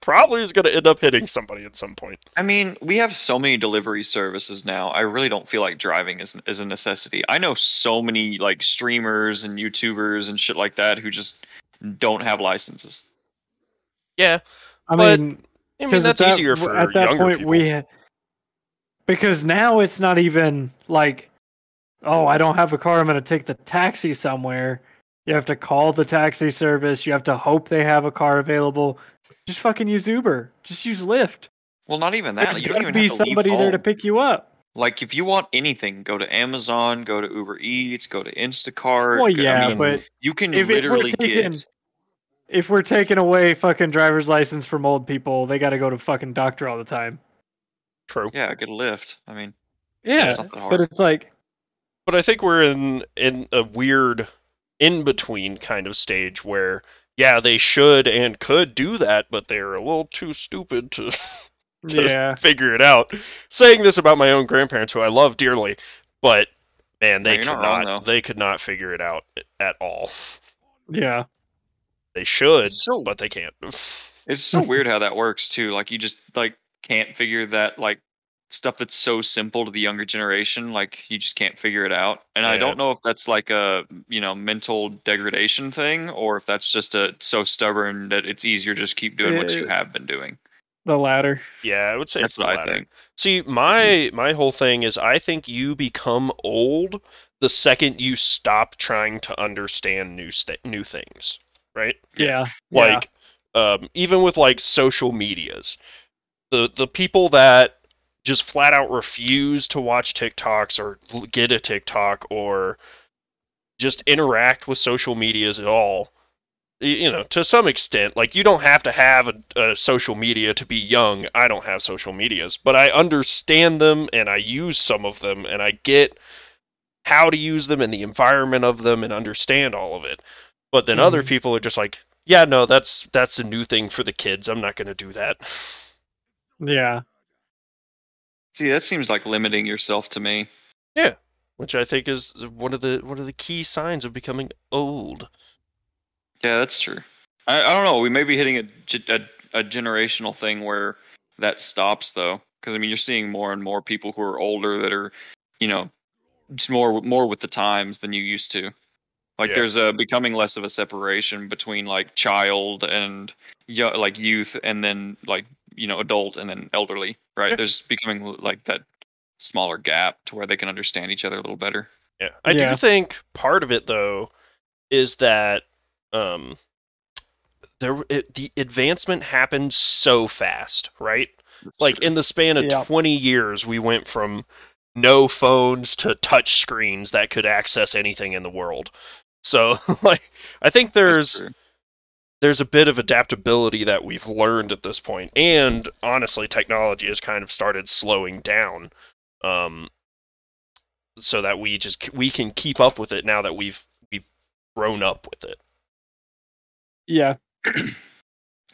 probably is going to end up hitting somebody at some point. I mean, we have so many delivery services now. I really don't feel like driving is is a necessity. I know so many like streamers and YouTubers and shit like that who just don't have licenses. Yeah, I but, mean, I mean that's that, easier for at that younger point people. We ha- because now it's not even like, oh, I don't have a car, I'm going to take the taxi somewhere. You have to call the taxi service. You have to hope they have a car available. Just fucking use Uber. Just use Lyft. Well, not even that. There's you don't even be have to somebody there to pick you up. Like, if you want anything, go to Amazon, go to Uber Eats, go to Instacart. Well, yeah, I mean, but you can if literally it taken, get. If we're taking away fucking driver's license from old people, they got to go to fucking doctor all the time. True. Yeah, get a Lyft. I mean, yeah, but it's like. But I think we're in in a weird in-between kind of stage where, yeah, they should and could do that, but they're a little too stupid to, to yeah. figure it out. Saying this about my own grandparents, who I love dearly, but, man, they, no, could, not, wrong, they could not figure it out at all. Yeah. They should, so, but they can't. It's so weird how that works, too. Like, you just, like, can't figure that, like, stuff that's so simple to the younger generation, like, you just can't figure it out. And yeah. I don't know if that's like a, you know, mental degradation thing, or if that's just a so stubborn that it's easier to just keep doing it, what you have been doing. The latter. Yeah, I would say that's it's the what latter. I think. See, my my whole thing is I think you become old the second you stop trying to understand new st- new things, right? Yeah. Like, yeah. Um, even with like social medias, the the people that just flat out refuse to watch TikToks or get a TikTok or just interact with social medias at all. You know, to some extent, like, you don't have to have a, a social media to be young. I don't have social medias, but I understand them and I use some of them and I get how to use them and the environment of them and understand all of it. But then mm-hmm. other people are just like, yeah, no, that's, that's a new thing for the kids. I'm not going to do that. Yeah. See, that seems like limiting yourself to me. Yeah, which I think is one of the one of the key signs of becoming old. Yeah, that's true. I, I don't know. We may be hitting a, a, a generational thing where that stops, though, because I mean, you're seeing more and more people who are older that are, you know, just more more with the times than you used to. Like, yeah. there's a becoming less of a separation between like child and like youth, and then like, you know, adult and then elderly, right? Yeah. There's becoming like that smaller gap to where they can understand each other a little better. Yeah, I yeah. do think part of it though is that um, there it, the advancement happened so fast, right? That's like true. In the span of yeah. twenty years, we went from no phones to touch screens that could access anything in the world. So, like, I think there's. There's a bit of adaptability that we've learned at this point. And honestly, technology has kind of started slowing down um, so that we just we can keep up with it now that we've we've grown up with it. Yeah.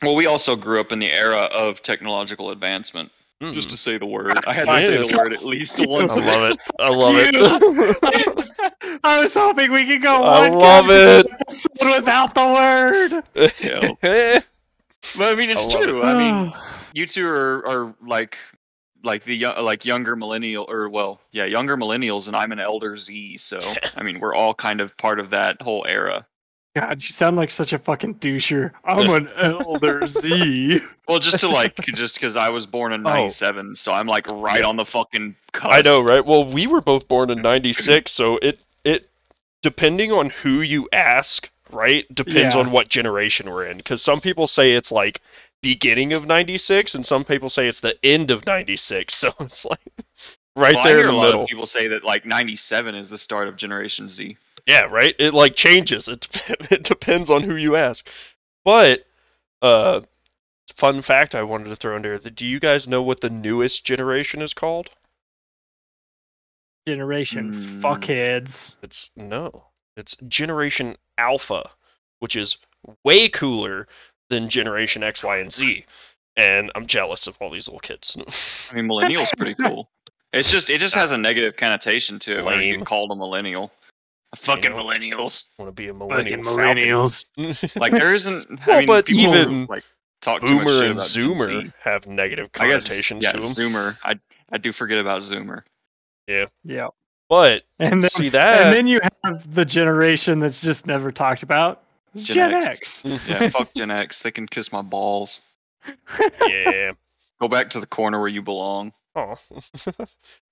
Well, we also grew up in the era of technological advancement. Mm. Just to say the word. I had to I say the word at least once. I love it. I love it. I was hoping we could go I one love it. Without the word. Yeah. But I mean, it's I true. It. I mean, you two are, are like like the like younger millennial or well, yeah, younger millennials, and I'm an elder Z. So I mean, we're all kind of part of that whole era. God, you sound like such a fucking doucher. I'm an elder Z. Well, just to like, just because I was born in ninety-seven, oh. so I'm like right on the fucking cusp. I know, right? Well, we were both born in ninety-six, so it, it depending on who you ask, right, depends yeah. on what generation we're in. Because some people say it's like beginning of ninety-six, and some people say it's the end of ninety-six, so it's like right well, there I hear in the middle. A lot of people say that like ninety-seven is the start of Generation Z. Yeah, right? It, like, changes. It, it depends on who you ask. But, uh, fun fact I wanted to throw in there. Do you guys know what the newest generation is called? Generation mm. fuckheads. It's, no. It's Generation Alpha, which is way cooler than Generation X, Y, and Z. And I'm jealous of all these little kids. I mean, millennial's pretty cool. It's just, it just has a negative connotation to it when you get called a millennial. Fucking you know, millennials. Want to be a millennial? Millennials. Like there isn't. Well, I mean, but even like talk Boomer too much shit and Zoomer Z. have negative connotations I guess, yeah, to them. Zoomer. I I do forget about Zoomer. Yeah. Yeah. But and then, see that, and then you have the generation that's just never talked about. Gen, Gen X. X. Yeah. Fuck Gen X. They can kiss my balls. Yeah. Go back to the corner where you belong. Oh.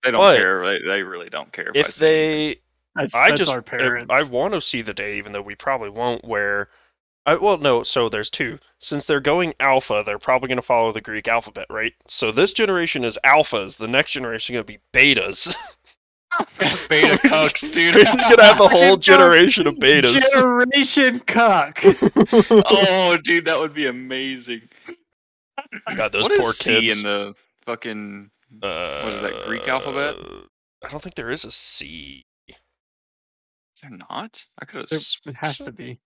They don't but care. They they really don't care. If, if I they. Anything. That's, I that's just, our parents. I want to see the day, even though we probably won't, where... I, well, no, so there's two. Since they're going alpha, they're probably going to follow the Greek alphabet, right? So this generation is alphas. The next generation is going to be betas. Beta cucks, dude. You're going to have a whole generation of betas. Generation cuck. Oh, dude, that would be amazing. God, those what poor is kids. C in the fucking... Uh, what is that, Greek alphabet? I don't think there is a C. They're not? I could have. There has to be.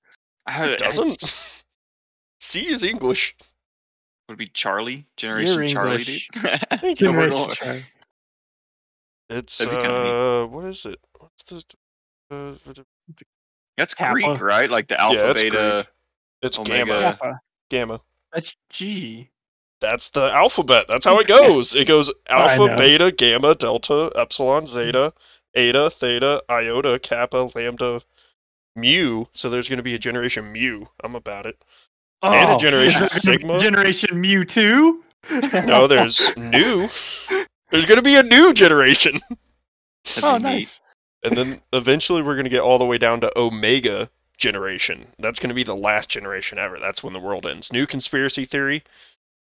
I had it doesn't. C is English. Would it be Charlie? Generation Charlie, dude. Generation Charlie. It's uh, kind of what is it? What's the? Uh, that's Kappa. Greek, right? Like the alpha, yeah, beta. It's Omega. Gamma. Gamma. That's G. That's the alphabet. That's how it goes. It goes alpha, beta, gamma, delta, epsilon, zeta, eta, theta, iota, kappa, lambda, mu. So there's going to be a generation mu. I'm about it. Oh. And a generation sigma. Generation mu two? No, there's new. There's going to be a new generation. Oh, nice. And then eventually we're going to get all the way down to Omega generation. That's going to be the last generation ever. That's when the world ends. New conspiracy theory.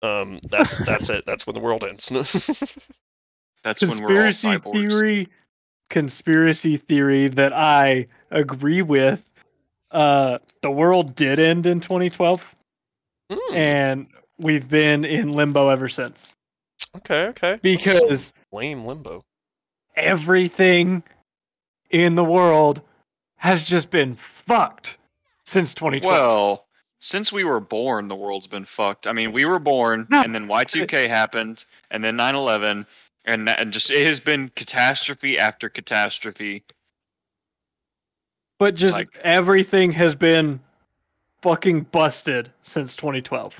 Um, that's that's it. That's when the world ends. That's when we're all cyborgs. Theory, conspiracy theory that I agree with. Uh, the world did end in twenty twelve, mm. and we've been in limbo ever since. Okay, okay. Because lame limbo. Everything in the world has just been fucked since twenty twelve. Well, since we were born, the world's been fucked. I mean, we were born, no. and then Y two K happened, and then nine eleven, and, and just it has been catastrophe after catastrophe. But just like, everything has been fucking busted since twenty twelve.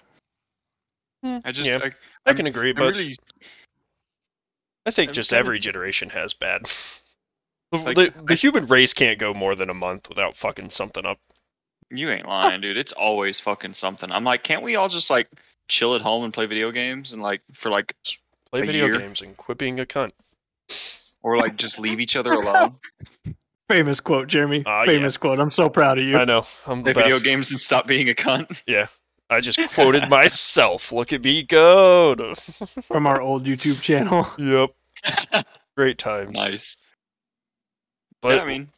I just, yeah, I, I can agree, I'm, but really, I think I'm just every of... generation has bad. Like, the, the human race can't go more than a month without fucking something up. You ain't lying, dude. It's always fucking something. I'm like, can't we all just like chill at home and play video games and like for like play video year? games and quit being a cunt, or like just leave each other alone? Famous quote, Jeremy. Uh, Famous yeah. quote. I'm so proud of you. I know. I'm the play best. Video games and stop being a cunt. Yeah, I just quoted myself. Look at me go. From our old YouTube channel. Yep. Great times. Nice. But yeah, I mean,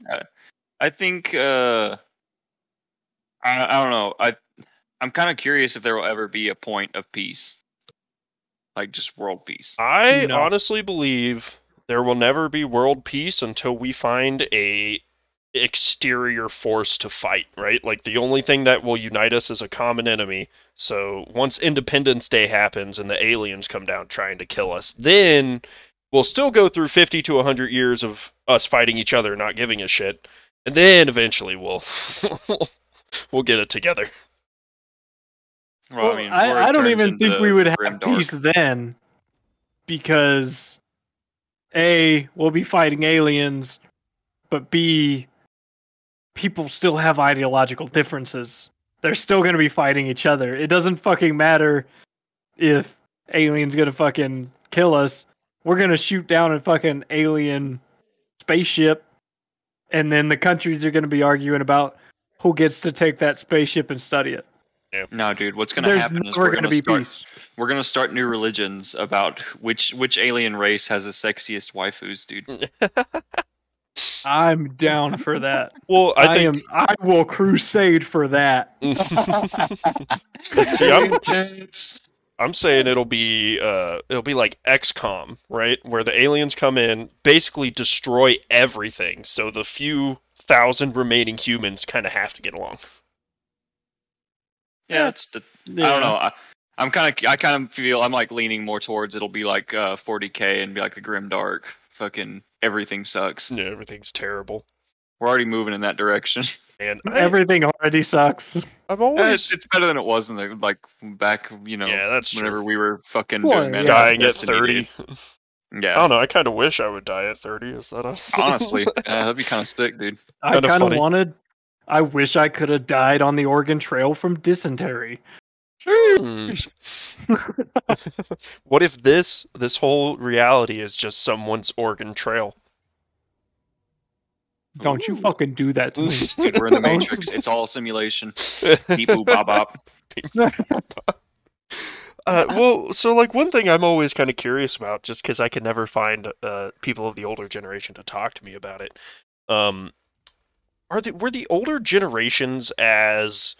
I think uh, I I don't know. I I'm kind of curious if there will ever be a point of peace, like just world peace. I no. honestly believe there will never be world peace until we find a exterior force to fight. Right? Like the only thing that will unite us is a common enemy. So once Independence Day happens and the aliens come down trying to kill us, then we'll still go through fifty to one hundred years of us fighting each other, not giving a shit, and then eventually we'll we'll get it together. Well, well I, mean, I, I don't even think we would have peace then, because A, we'll be fighting aliens, but B, people still have ideological differences. They're still going to be fighting each other. It doesn't fucking matter if aliens going to fucking kill us. We're going to shoot down a fucking alien spaceship, and then the countries are going to be arguing about who gets to take that spaceship and study it. Yeah. No, dude, what's going to happen is we're going to be start, peace. We're going to start new religions about which which alien race has the sexiest waifus, dude. I'm down for that. Well, I, I think am, I will crusade for that. See, I'm I'm saying it'll be uh, it'll be like X COM, right? Where the aliens come in, basically destroy everything, so the few thousand remaining humans kind of have to get along. Yeah, it's the, yeah. I don't know. I, I'm kind of I kind of feel I'm like leaning more towards it'll be like uh, forty K and be like the Grim Dark. Fucking everything sucks. Yeah, everything's terrible. We're already moving in that direction. And I, everything already sucks. I've always it's, it's better than it was in the like back, you know. Yeah, that's whenever true. We were fucking well, doing yeah. dying at thirty. Yeah, I don't know. I kind of wish I would die at thirty. Is that a honestly? Uh, that'd be kind of sick, dude. I kind of wanted. I wish I could have died on the Oregon Trail from dysentery. What if this this whole reality is just someone's Oregon Trail? Don't Ooh. You fucking do that to me. Dude, we're in the Matrix. It's all a simulation. Beep, boop, bop, bop. Uh, well, so, like, one thing I'm always kind of curious about, just because I can never find uh, people of the older generation to talk to me about it, um, are the, were the older generations as,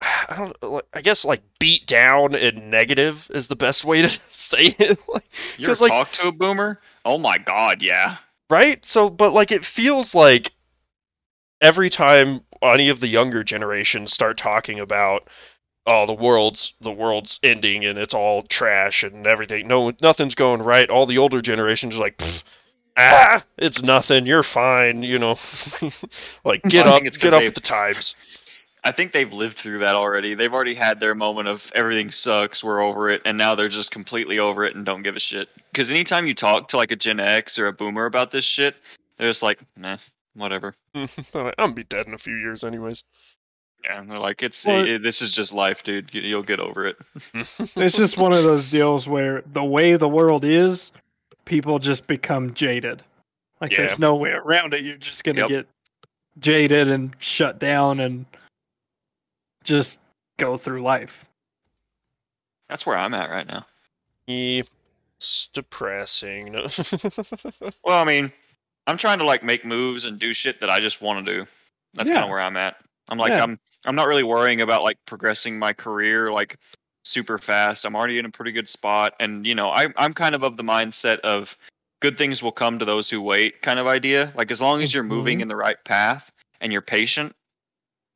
I don't, I guess, like, beat down and negative is the best way to say it? Like, you ever like, talk to a boomer? Oh, my God, yeah. Right? So, but, like, it feels like every time any of the younger generations start talking about, oh, the world's the world's ending and it's all trash and everything, no, nothing's going right, all the older generations are like, ah, it's nothing, you're fine, you know. Like, get up, get up with the times. I think they've lived through that already. They've already had their moment of everything sucks, we're over it, and now they're just completely over it and don't give a shit. Because anytime you talk to like a Gen X or a Boomer about this shit, they're just like, nah, whatever. I'm gonna be dead in a few years anyways. Yeah, and they're like, it's well, it, this is just life, dude. You, you'll get over it. It's just one of those deals where the way the world is, people just become jaded. Like, yeah. There's no way around it. You're just gonna yep. get jaded and shut down and just go through life. That's where I'm at right now. It's depressing. No. Well, I mean, I'm trying to like make moves and do shit that I just want to do. That's yeah. kind of where I'm at. I'm like, yeah. I'm I'm not really worrying about like progressing my career like super fast. I'm already in a pretty good spot, and you know, I I'm kind of of the mindset of good things will come to those who wait kind of idea. Like, as long as you're moving mm-hmm. in the right path and you're patient,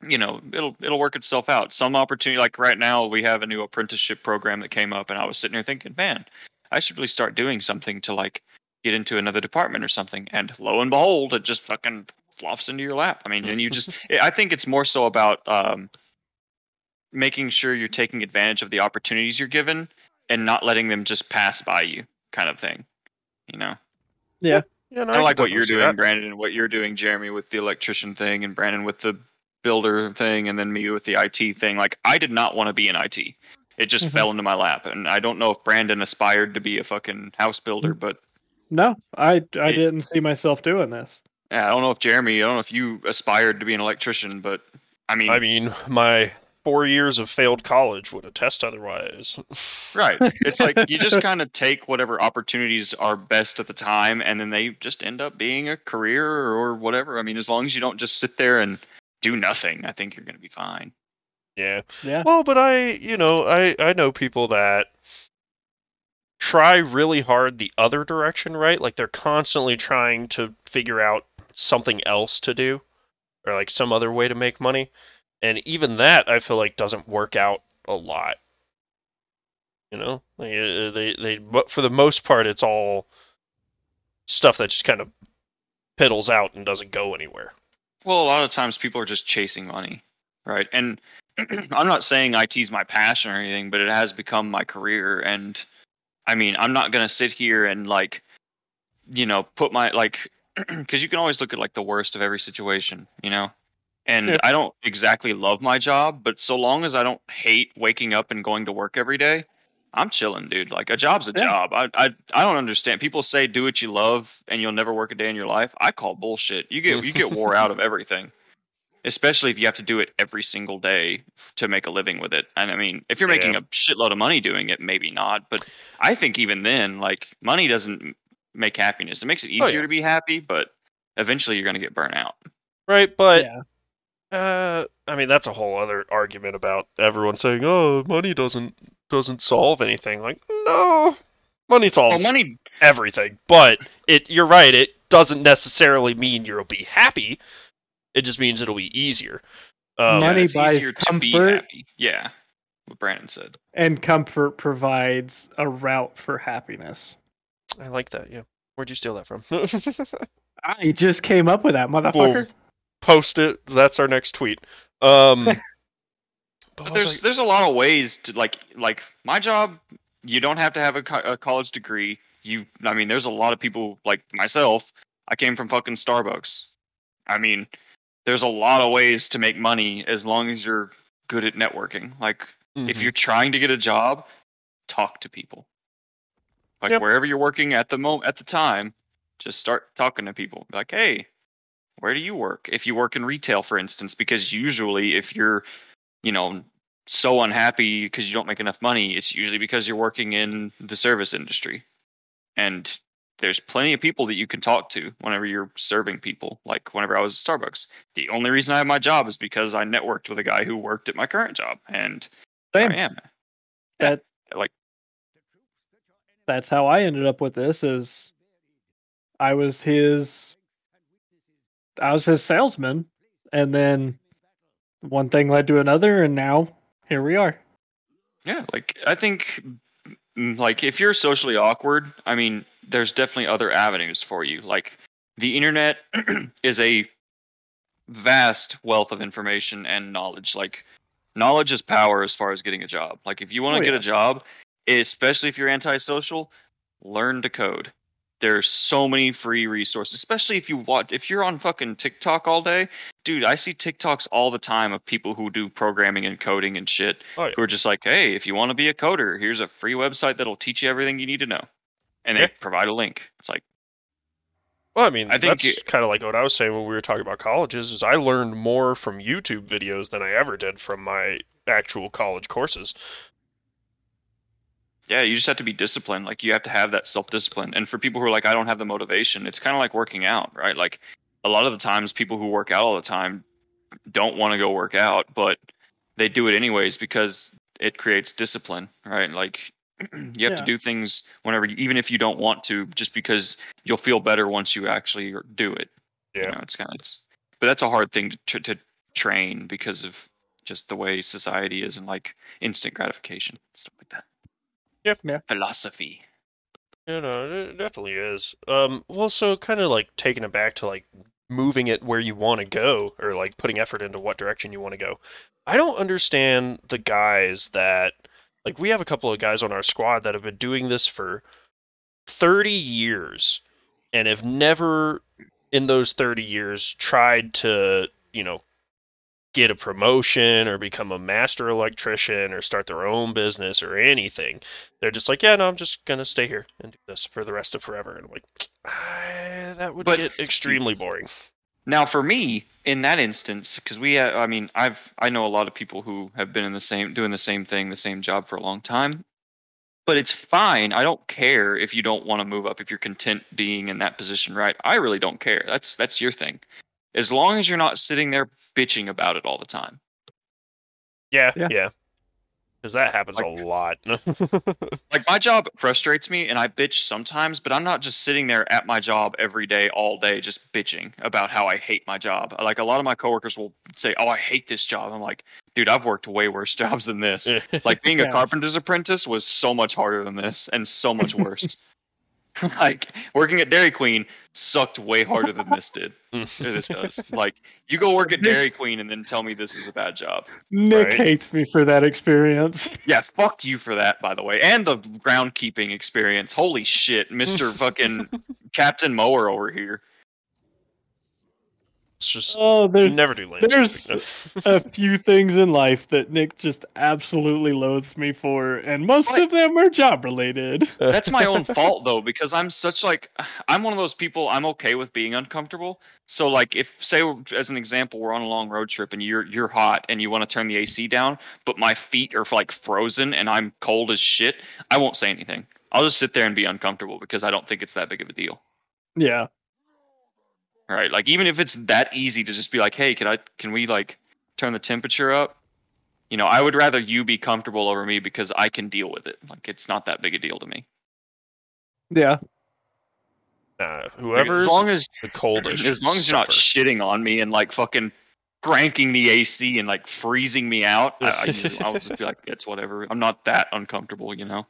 you know, it'll it'll work itself out. Some opportunity, like right now we have a new apprenticeship program that came up, and I was sitting here thinking, man, I should really start doing something to like get into another department or something. And lo and behold, it just fucking flops into your lap. I mean, and you just, I think it's more so about um, making sure you're taking advantage of the opportunities you're given and not letting them just pass by you kind of thing, you know? Yeah. yeah no, I, I like what you're doing, that. Brandon, and what you're doing, Jeremy, with the electrician thing, and Brandon with the builder thing, and then me with the I T thing. Like, I did not want to be in I T. It just mm-hmm. fell into my lap, and I don't know if Brandon aspired to be a fucking house builder, but no, I I it, didn't see myself doing this. Yeah, I don't know if Jeremy, I don't know if you aspired to be an electrician, but I mean, I mean, my four years of failed college would attest otherwise. Right. It's like you just kind of take whatever opportunities are best at the time, and then they just end up being a career or whatever. I mean, as long as you don't just sit there and do nothing, I think you're going to be fine. Yeah. Yeah. Well, but I, you know, I, I know people that try really hard the other direction, right? Like, they're constantly trying to figure out something else to do, or like some other way to make money. And even that, I feel like, doesn't work out a lot. You know, they, they, they but for the most part, it's all stuff that just kind of piddles out and doesn't go anywhere. Well, a lot of times people are just chasing money, right? And I'm not saying I T's my passion or anything, but it has become my career. And I mean, I'm not going to sit here and like, you know, put my like, because you can always look at like the worst of every situation, you know? And yeah. I don't exactly love my job, but so long as I don't hate waking up and going to work every day, I'm chilling, dude. Like, a job's a yeah. job. I, I I don't understand. People say do what you love and you'll never work a day in your life. I call bullshit. You get you get wore out of everything, especially if you have to do it every single day to make a living with it. And I mean, if you're making yeah. a shitload of money doing it, maybe not. But I think even then, like, money doesn't make happiness. It makes it easier oh, yeah. to be happy, but eventually you're going to get burnt out. Right, but... Yeah. Uh, I mean, that's a whole other argument about everyone saying, "Oh, money doesn't doesn't solve anything." Like, no, money solves well, money... everything. But it, you're right. It doesn't necessarily mean you'll be happy. It just means it'll be easier. Um, money it's buys easier comfort. To be happy. Yeah, what Brandon said. And comfort provides a route for happiness. I like that. Yeah. Where'd you steal that from? I just came up with that, motherfucker. Well, post it. That's our next tweet. Um, but but there's like, there's a lot of ways to like like my job. You don't have to have a, co- a college degree. You, I mean, there's a lot of people like myself. I came from fucking Starbucks. I mean, there's a lot of ways to make money as long as you're good at networking. Like, mm-hmm. if you're trying to get a job, talk to people. Like yep. wherever you're working at the mo- at the time, just start talking to people. Be like, hey. Where do you work? If you work in retail, for instance, because usually if you're, you know, so unhappy because you don't make enough money, it's usually because you're working in the service industry. And there's plenty of people that you can talk to whenever you're serving people. Like whenever I was at Starbucks, the only reason I have my job is because I networked with a guy who worked at my current job. And Same. There I am. That, yeah, like, that's how I ended up with this is I was his... I was his salesman and then one thing led to another, and now here we are. Yeah, like I think, like if you're socially awkward, I mean, there's definitely other avenues for you. Like the internet is a vast wealth of information and knowledge. Like knowledge is power as far as getting a job. Like if you want to oh, get yeah. a job, especially if you're antisocial, learn to code. There's so many free resources, especially if you watch, if you're on fucking TikTok all day, dude. I see TikToks all the time of people who do programming and coding and shit. Oh, yeah. Who are just like, hey, if you want to be a coder, here's a free website that'll teach you everything you need to know, and yeah. they provide a link. It's like, well, I mean, I think that's kind of like what I was saying when we were talking about colleges. Is I learned more from YouTube videos than I ever did from my actual college courses. Yeah, you just have to be disciplined. Like, you have to have that self-discipline. And for people who are like, I don't have the motivation, it's kind of like working out, right? Like, a lot of the times, people who work out all the time don't want to go work out, but they do it anyways because it creates discipline, right? Like, you have yeah. to do things whenever, even if you don't want to, just because you'll feel better once you actually do it. Yeah. You know, it's kind of, it's, but that's a hard thing to, to train because of just the way society is and, like, instant gratification, stuff like that. Yep. Yeah. Philosophy. Yeah, no, it definitely is. Um, well, so kind of like taking it back to like moving it where you want to go, or like putting effort into what direction you want to go. I don't understand the guys that, like, we have a couple of guys on our squad that have been doing this for thirty years and have never in those thirty years tried to, you know, get a promotion or become a master electrician or start their own business or anything. They're just like, yeah, no, I'm just going to stay here and do this for the rest of forever. And I'm like, ah, that would but, get extremely boring. Now for me, in that instance, cause we, uh, I mean, I've, I know a lot of people who have been in the same, doing the same thing, the same job for a long time, but it's fine. I don't care if you don't want to move up, if you're content being in that position, right? I really don't care. That's, that's your thing. As long as you're not sitting there bitching about it all the time. Yeah, yeah. Because yeah. that happens like, a lot. Like, my job frustrates me, and I bitch sometimes, but I'm not just sitting there at my job every day, all day, just bitching about how I hate my job. Like, a lot of my coworkers will say, oh, I hate this job. I'm like, dude, I've worked way worse jobs than this. Like, being yeah. a carpenter's apprentice was so much harder than this, and so much worse. Like, working at Dairy Queen sucked way harder than this did. This does. Like, you go work at Dairy Queen and then tell me this is a bad job. Nick right? hates me for that experience. Yeah, fuck you for that, by the way. And the groundkeeping experience. Holy shit, Mister fucking Captain Mower over here. It's just, oh, there's, never do there's a few things in life that Nick just absolutely loathes me for, and most but, of them are job related. That's my own fault though, because I'm such like I'm one of those people. I'm okay with being uncomfortable. So like, if say as an example, we're on a long road trip and you're you're hot and you want to turn the A C down, but my feet are like frozen and I'm cold as shit, I won't say anything. I'll just sit there and be uncomfortable because I don't think it's that big of a deal. Yeah. Right, like even if it's that easy to just be like, hey, can I, can we like turn the temperature up? You know, I would rather you be comfortable over me because I can deal with it. Like it's not that big a deal to me. Yeah. Uh, whoever. Like, as long as the coldest, as long as you're not shitting on me and like fucking cranking the A C and like freezing me out, I, I, I would just be like, it's whatever. I'm not that uncomfortable, you know.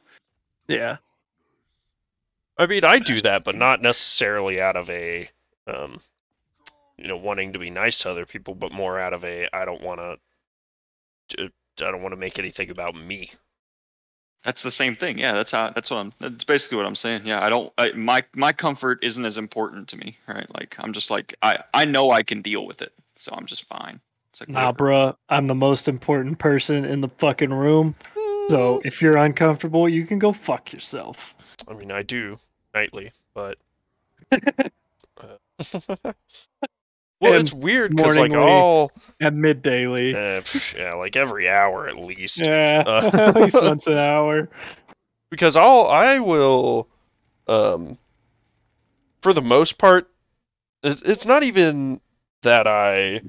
Yeah. I mean, I do that, but not necessarily out of a. Um, you know, wanting to be nice to other people, but more out of a I don't want to, I don't want to make anything about me. That's the same thing, yeah. That's how. That's what I'm. That's basically what I'm saying. Yeah, I don't. I, my my comfort isn't as important to me, right? Like I'm just like I, I know I can deal with it, so I'm just fine. It's like, nah, bruh, I'm the most important person in the fucking room. So if you're uncomfortable, you can go fuck yourself. I mean, I do nightly, but. Well, and it's weird because like all at middaily, uh, yeah, like every hour at least, yeah, uh, at least once an hour. Because I'll, I will, um, for the most part, it's not even that I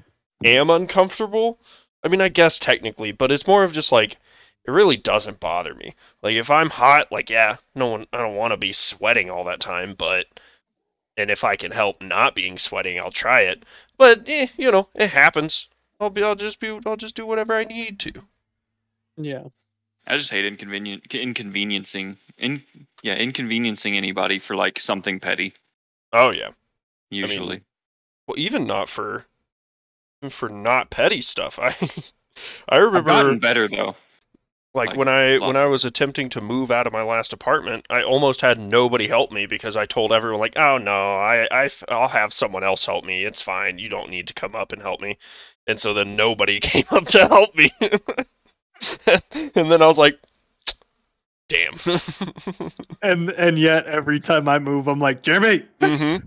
am uncomfortable. I mean, I guess technically, but it's more of just like it really doesn't bother me. Like if I'm hot, like yeah, no one, I don't want to be sweating all that time, but. And if I can help not being sweating, I'll try it. But eh, you know, it happens. I'll be, I'll just be, I'll just do whatever I need to. Yeah. I just hate inconvenien- inconveniencing, in yeah, inconveniencing anybody for like something petty. Oh yeah. Usually. I mean, well, even not for, for not petty stuff. I, I remember. I've gotten better though. Like, like when I when I was attempting to move out of my last apartment, I almost had nobody help me because I told everyone, like, oh, no, I, I, I'll have someone else help me. It's fine. You don't need to come up and help me. And so then nobody came up to help me. And then I was like, damn. and and yet every time I move, I'm like, Jeremy. Mm-hmm.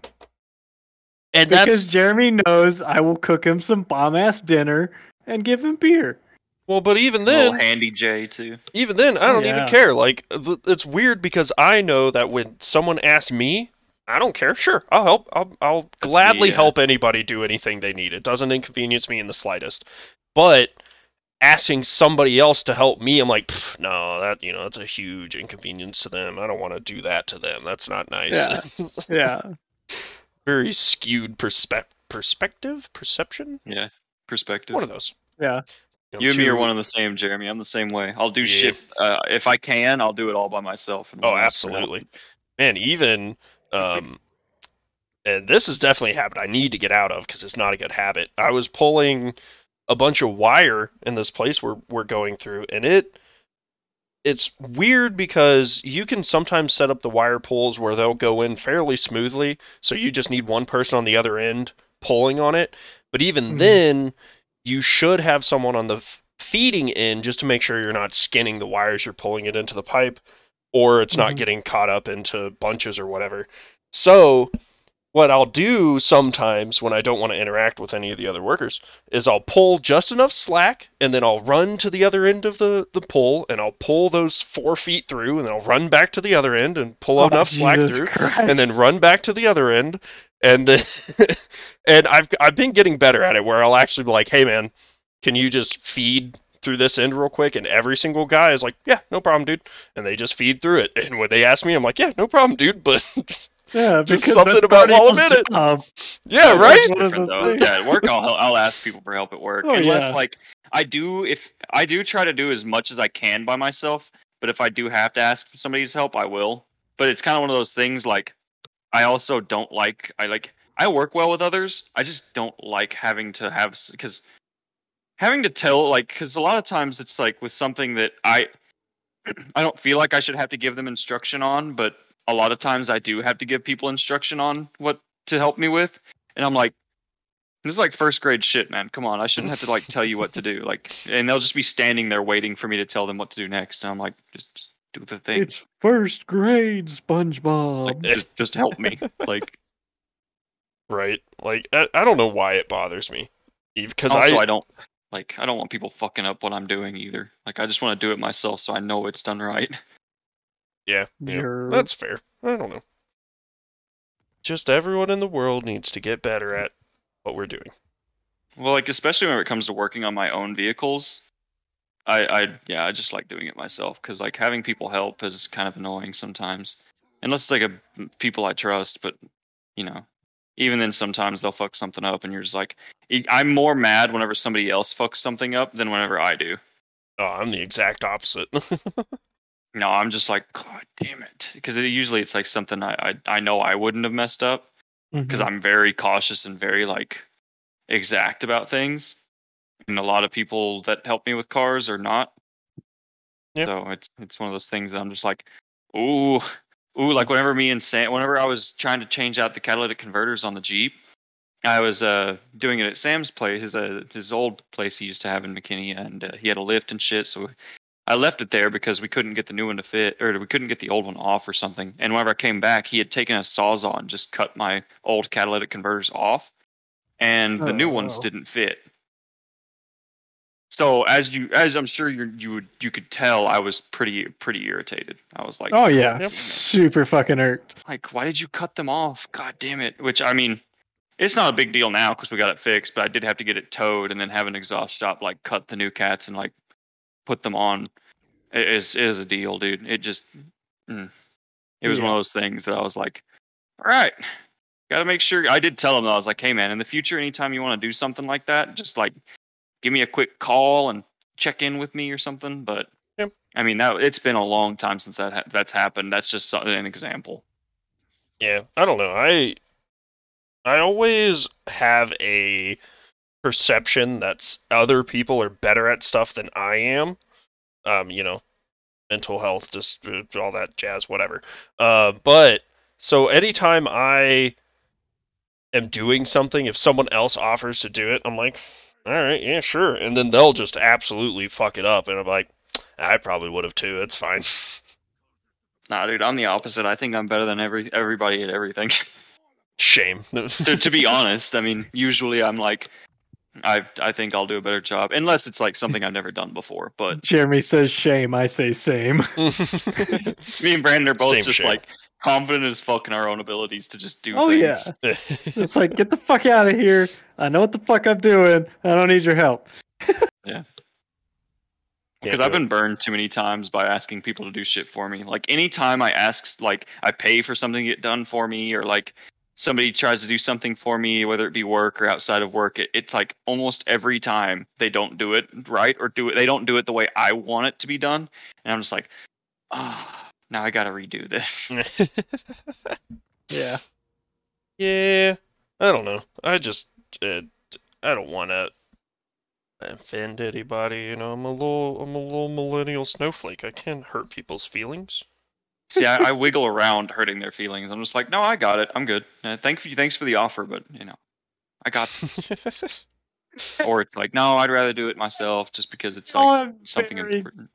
And because that's... Jeremy knows I will cook him some bomb-ass dinner and give him beer. Well, but even then, a little handy J too. Even then, I don't yeah. even care. Like, it's weird because I know that when someone asks me, I don't care. Sure, I'll help. I'll, I'll gladly yeah. help anybody do anything they need. It doesn't inconvenience me in the slightest. But asking somebody else to help me, I'm like, no, that you know, that's a huge inconvenience to them. I don't want to do that to them. That's not nice. Yeah. yeah. Very skewed perspe- perspective, perception. Yeah, perspective. One of those. Yeah. You and me are one and the same, Jeremy. I'm the same way. I'll do yeah. shit. Uh, if I can, I'll do it all by myself. And oh, absolutely. Man, even... Um, and this is definitely a habit I need to get out of because it's not a good habit. I was pulling a bunch of wire in this place we're, we're going through, and it it's weird because you can sometimes set up the wire pulls where they'll go in fairly smoothly, so you just need one person on the other end pulling on it. But even mm-hmm. then... you should have someone on the feeding end just to make sure you're not skinning the wires you're pulling it into the pipe, or it's mm-hmm. not getting caught up into bunches or whatever. So what I'll do sometimes when I don't want to interact with any of the other workers is I'll pull just enough slack, and then I'll run to the other end of the, the pull, and I'll pull those four feet through, and then I'll run back to the other end and pull oh, enough Jesus slack through, Christ. And then run back to the other end. And then, and I've I've been getting better at it where I'll actually be like, hey man, can you just feed through this end real quick? And every single guy is like, yeah, no problem, dude. And they just feed through it. And when they ask me, I'm like, yeah, no problem, dude. But just, yeah, just something about I'll admit it. Job. Yeah, right. Yeah, at work, I'll I'll ask people for help at work. Oh, Unless yeah. like I do if I do try to do as much as I can by myself. But if I do have to ask for somebody's help, I will. But it's kind of one of those things like. I also don't like, I like, I work well with others. I just don't like having to have, because having to tell, like, because a lot of times it's like with something that I, I don't feel like I should have to give them instruction on, but a lot of times I do have to give people instruction on what to help me with. And I'm like, this is like first grade shit, man. Come on. I shouldn't have to like tell you what to do. Like, and they'll just be standing there waiting for me to tell them what to do next. And I'm like, just, just do the thing. It's first grade, SpongeBob. Like, just, just help me. Like, right? Like, I, I don't know why it bothers me. Because also, I, I don't like. I don't want people fucking up what I'm doing either. Like, I just want to do it myself, so I know it's done right. Yeah, yeah, that's fair. I don't know. Just everyone in the world needs to get better at what we're doing. Well, like especially when it comes to working on my own vehicles. I, I yeah I just like doing it myself because like having people help is kind of annoying sometimes unless it's like a people I trust, but you know, even then sometimes they'll fuck something up and you're just like, I'm more mad whenever somebody else fucks something up than whenever I do. Oh, I'm the exact opposite. No, I'm just like, god damn it, because it, usually it's like something I, I I know I wouldn't have messed up because mm-hmm. I'm very cautious and very like exact about things. And a lot of people that help me with cars are not. Yep. So it's it's one of those things that I'm just like, ooh, ooh, like whenever me and Sam, whenever I was trying to change out the catalytic converters on the Jeep, I was uh doing it at Sam's place, his uh, his old place he used to have in McKinney, and uh, he had a lift and shit, so I left it there because we couldn't get the new one to fit, or we couldn't get the old one off or something. And whenever I came back, he had taken a Sawzall and just cut my old catalytic converters off, and oh, the new ones oh. didn't fit. So as you, as I'm sure you you would, you could tell, I was pretty pretty irritated. I was like, oh yeah, yep. super fucking hurt. Like, why did you cut them off? God damn it! Which I mean, it's not a big deal now because we got it fixed. But I did have to get it towed and then have an exhaust shop like cut the new cats and like put them on. It is it is a deal, dude. It just mm. it was yeah. one of those things that I was like, all right, got to make sure. I did tell him, though. I was like, hey, man, in the future, anytime you want to do something like that, just like give me a quick call and check in with me or something. But yep. I mean, that, it's been a long time since that ha- that's happened. That's just an example. Yeah, I don't know. I I always have a perception that other people are better at stuff than I am. Um, you know, mental health, just all that jazz, whatever. Uh, but so anytime I am doing something, if someone else offers to do it, I'm like, all right, yeah, sure. And then they'll just absolutely fuck it up. And I'm like, I probably would have too. It's fine. Nah, dude, I'm the opposite. I think I'm better than every everybody at everything. Shame. to, to be honest, I mean, usually I'm like, I I think I'll do a better job, unless it's like something I've never done before. But Jeremy says shame, I say same. Me and Brandon are both same just shame. Like confident as fuck in our own abilities to just do oh, things. Oh yeah, it's like get the fuck out of here. I know what the fuck I'm doing. I don't need your help. Yeah. Because I've been burned too many times by asking people to do shit for me. Like anytime I ask, like I pay for something to get done for me, or like somebody tries to do something for me, whether it be work or outside of work, it, it's like almost every time they don't do it right or do it. They don't do it the way I want it to be done. And I'm just like, ah, oh, now I got to redo this. Yeah. Yeah. I don't know. I just, uh, I don't want to offend anybody. You know, I'm a little, I'm a little millennial snowflake. I can't hurt people's feelings. See, I, I wiggle around hurting their feelings. I'm just like, no, I got it. I'm good. Uh, thank you, thanks for the offer, but you know, I got this. Or it's like, no, I'd rather do it myself, just because it's like oh, something important.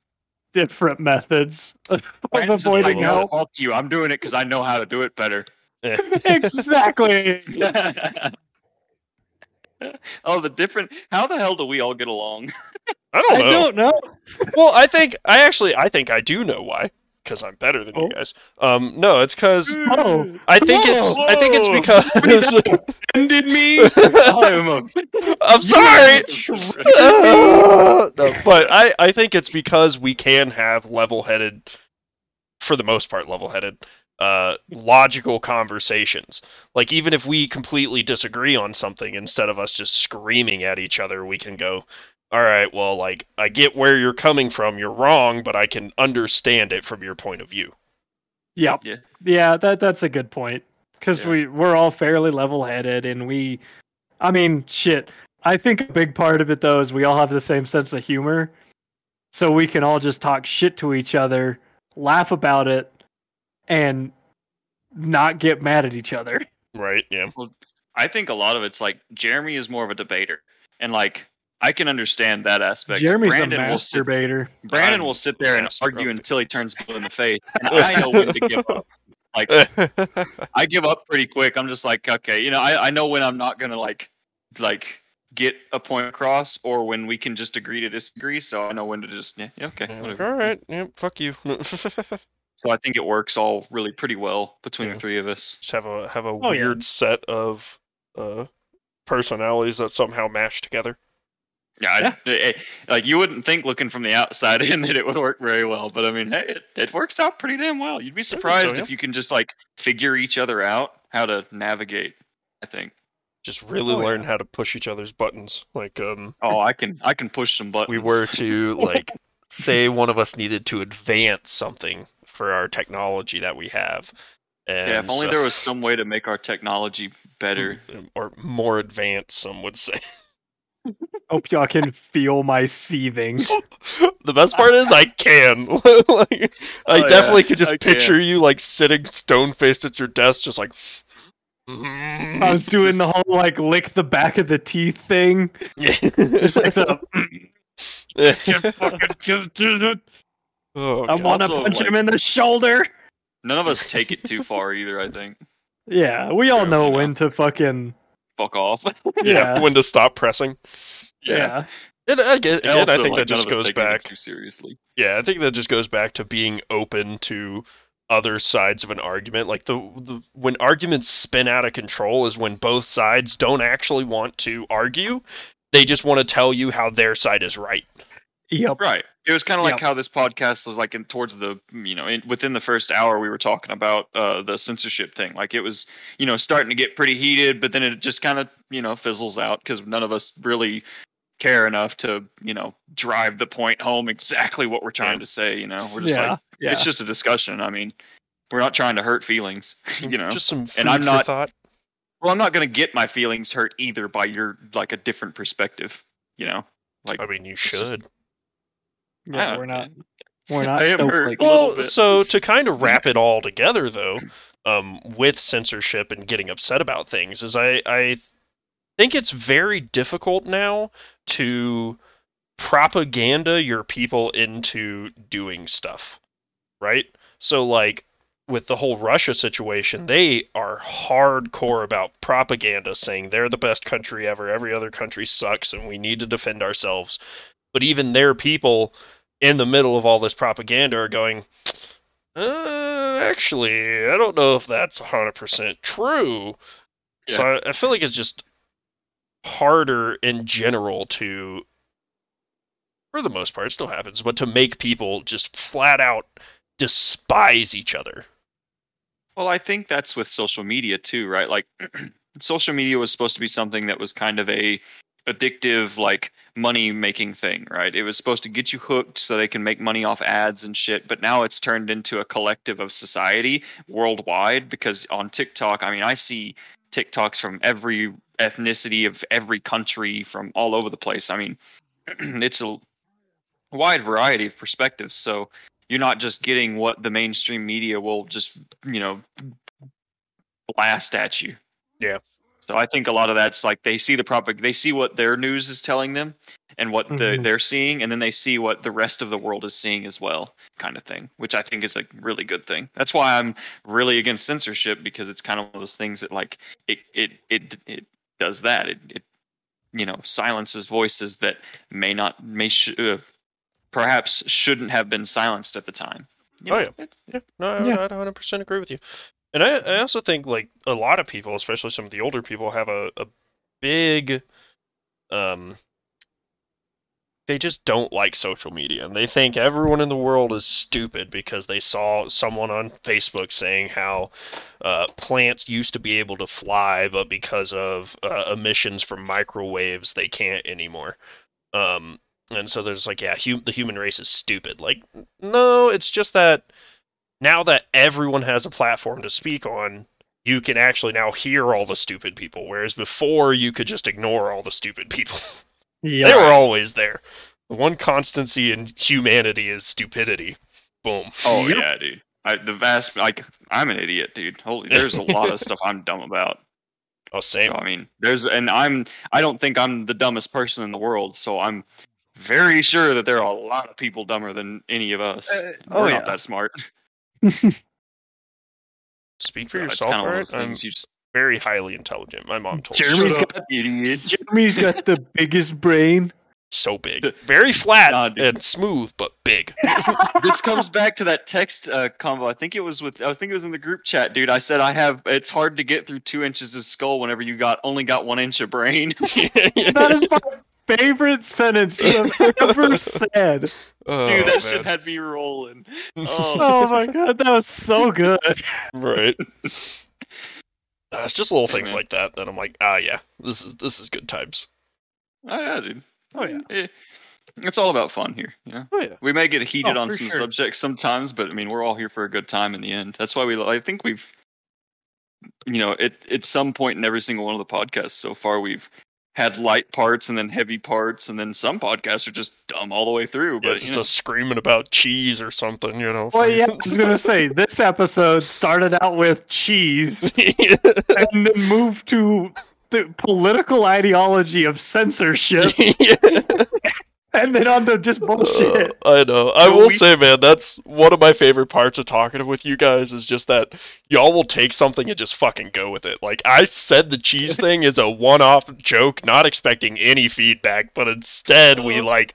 Different methods of avoiding help. Fuck you. I'm doing it because I know how to do it better. Exactly. Oh, the different. How the hell do we all get along? I don't know. I don't know. Well, I think I actually, I think I do know why. Because I'm better than oh. you guys. Um, no, it's because oh. I think Whoa. it's I think it's because ended me. I'm sorry, uh, no, but I, I think it's because we can have level-headed, for the most part, level-headed, uh, logical conversations. Like even if we completely disagree on something, instead of us just screaming at each other, we can go, all right, well, like, I get where you're coming from. You're wrong, but I can understand it from your point of view. Yep. Yeah, yeah that that's a good point. Because yeah. we, we're all fairly level-headed, and we... I mean, shit. I think a big part of it, though, is we all have the same sense of humor. So we can all just talk shit to each other, laugh about it, and not get mad at each other. Right, yeah. Well, I think a lot of it's, like, Jeremy is more of a debater. And, like... I can understand that aspect. Jeremy's Brandon a masturbator. Will sit, Brandon will sit there and argue until he turns blue in the face. And I know when to give up. Like, I give up pretty quick. I'm just like, okay, you know, I, I know when I'm not gonna like, like get a point across, or when we can just agree to disagree. So I know when to just, yeah, yeah okay, yeah, whatever. All right, yeah, fuck you. So I think it works all really pretty well between yeah. the three of us. Just have a have a oh, weird yeah. set of uh, personalities that somehow mash together. Yeah, I, yeah. Like you wouldn't think looking from the outside in that it would work very well, but I mean, hey, it, it works out pretty damn well. You'd be surprised so, yeah. if you can just like figure each other out how to navigate. I think just really oh, learn yeah. how to push each other's buttons. Like, um, oh, I can I can push some buttons. We were to like say one of us needed to advance something for our technology that we have. And yeah, if only so, there was some way to make our technology better or more advanced. Some would say. Hope y'all can feel my seething. The best part is I can. Like, I oh, definitely yeah. could just I picture can. you like sitting stone-faced at your desk, just like. I was doing the whole like lick the back of the teeth thing. Yeah. Just like the. Just fucking just do it. Oh, I want to punch like, him in the shoulder. None of us take it too far either. I think. Yeah, we all yeah, know when know. to fucking. Fuck off. Yeah, when to stop pressing. Yeah. And again, again also, I think like, that just goes back too seriously. Yeah, I think that just goes back to being open to other sides of an argument. Like the, the when arguments spin out of control is when both sides don't actually want to argue. They just want to tell you how their side is right. Yep. Right. It was kind of like yep. how this podcast was like in towards the, you know, in, within the first hour we were talking about uh, the censorship thing. Like it was, you know, starting to get pretty heated, but then it just kind of, you know, fizzles out because none of us really care enough to, you know, drive the point home exactly what we're trying yeah. to say. You know, we're just yeah. like, yeah. it's just a discussion. I mean, we're not trying to hurt feelings, you know, just some food and I'm not, for thought. Well, I'm not going to get my feelings hurt either by your like a different perspective, you know, like, I mean, you should. Just, Yeah, we're not. We're not. Like well, so to kind of wrap it all together, though, um, with censorship and getting upset about things, is I, I think it's very difficult now to propaganda your people into doing stuff, right? So, like with the whole Russia situation, they are hardcore about propaganda, saying they're the best country ever, every other country sucks, and we need to defend ourselves. But even their people in the middle of all this propaganda are going, uh, actually, I don't know if that's one hundred percent true. Yeah. So I, I feel like it's just harder in general to, for the most part, it still happens, but to make people just flat out despise each other. Well, I think that's with social media too, right? Like, social media was supposed to be something that was kind of a addictive, like, money-making thing, right? It was supposed to get you hooked so they can make money off ads and shit, but now it's turned into a collective of society worldwide, because on TikTok, I mean, I see TikToks from every ethnicity of every country from all over the place. I mean, it's a wide variety of perspectives, so you're not just getting what the mainstream media will just, you know, blast at you. Yeah. So I think a lot of that's like they see the propag- they see what their news is telling them and what the, mm-hmm. they're seeing, and then they see what the rest of the world is seeing as well, kind of thing, which I think is a really good thing. That's why I'm really against censorship, because it's kind of one of those things that like it it it, it does that. It, it you know silences voices that may not may sh- uh, perhaps shouldn't have been silenced at the time. You oh know? yeah, yeah. No, I, yeah. I one hundred percent agree with you. And I, I also think, like, a lot of people, especially some of the older people, have a, a big, um, they just don't like social media. And they think everyone in the world is stupid because they saw someone on Facebook saying how uh, plants used to be able to fly, but because of uh, emissions from microwaves, they can't anymore. Um, and so there's like, yeah, hum- the human race is stupid. Like, no, it's just that now that everyone has a platform to speak on, you can actually now hear all the stupid people, whereas before you could just ignore all the stupid people. Yeah. They were always there. The one constancy in humanity is stupidity. Boom. Oh, yep. yeah, dude. I, the vast, like, I'm an idiot, dude. Holy, there's a lot of stuff I'm dumb about. Oh, same. So, I mean, there's, and I'm, I don't think I'm the dumbest person in the world, so I'm very sure that there are a lot of people dumber than any of us. Uh, oh, we're yeah. not that smart. Speak for yeah, yourself, right? I'm just very highly intelligent. My mom told me. Jeremy's got the idiot. Jeremy's got the biggest brain. So big, very flat nah, and smooth, but big. This comes back to that text uh, combo. I think it was with. I think it was in the group chat, dude. I said I have. It's hard to get through two inches of skull whenever you got only got one inch of brain. That is my favorite sentence you have ever said. Oh, dude, that man. Shit had me rolling. Oh. Oh my god, that was so good. Right. Uh, it's just little things hey, like that that I'm like, ah, yeah, this is this is good times. Oh yeah, dude. Oh yeah. It, it's all about fun here. Yeah. Oh yeah. We may get heated oh, on some sure. subjects sometimes, but I mean, we're all here for a good time in the end. That's why we. I think we've, you know, at at some point in every single one of the podcasts so far, we've had light parts and then heavy parts, and then some podcasts are just dumb all the way through. But yeah, it's just you know. us screaming about cheese or something, you know. Well, yeah, I was going to say, this episode started out with cheese yeah. and then moved to the political ideology of censorship. Yeah. And then on the just bullshit. Uh, I know. I so will we... say, man, that's one of my favorite parts of talking with you guys is just that y'all will take something and just fucking go with it. Like, I said the cheese thing is a one-off joke, not expecting any feedback, but instead we, like,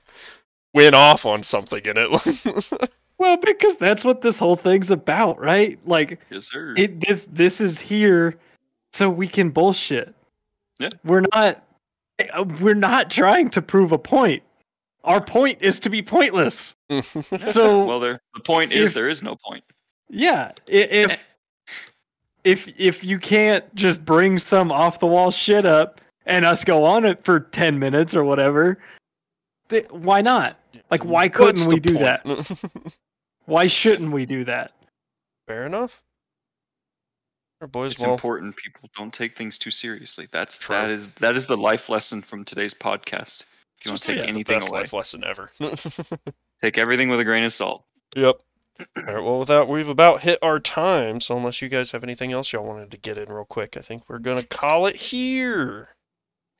went off on something in it. Well, because that's what this whole thing's about, right? Like, yes, sir. It, this, this is here so we can bullshit. Yeah. We're not, we're not trying to prove a point. Our point is to be pointless. So well, there, the point if, is there is no point. Yeah, if if if you can't just bring some off the wall shit up and us go on it for ten minutes or whatever, th- why not? Like, why couldn't we do point? that? Why shouldn't we do that? Fair enough. Our boys it's well. important. People don't take things too seriously. That's True. that is that is the life lesson from today's podcast. You don't take yeah, anything the best away. Life lesson ever. Take everything with a grain of salt. Yep. All right. Well, with that, we've about hit our time. So unless you guys have anything else y'all wanted to get in real quick, I think we're gonna call it here.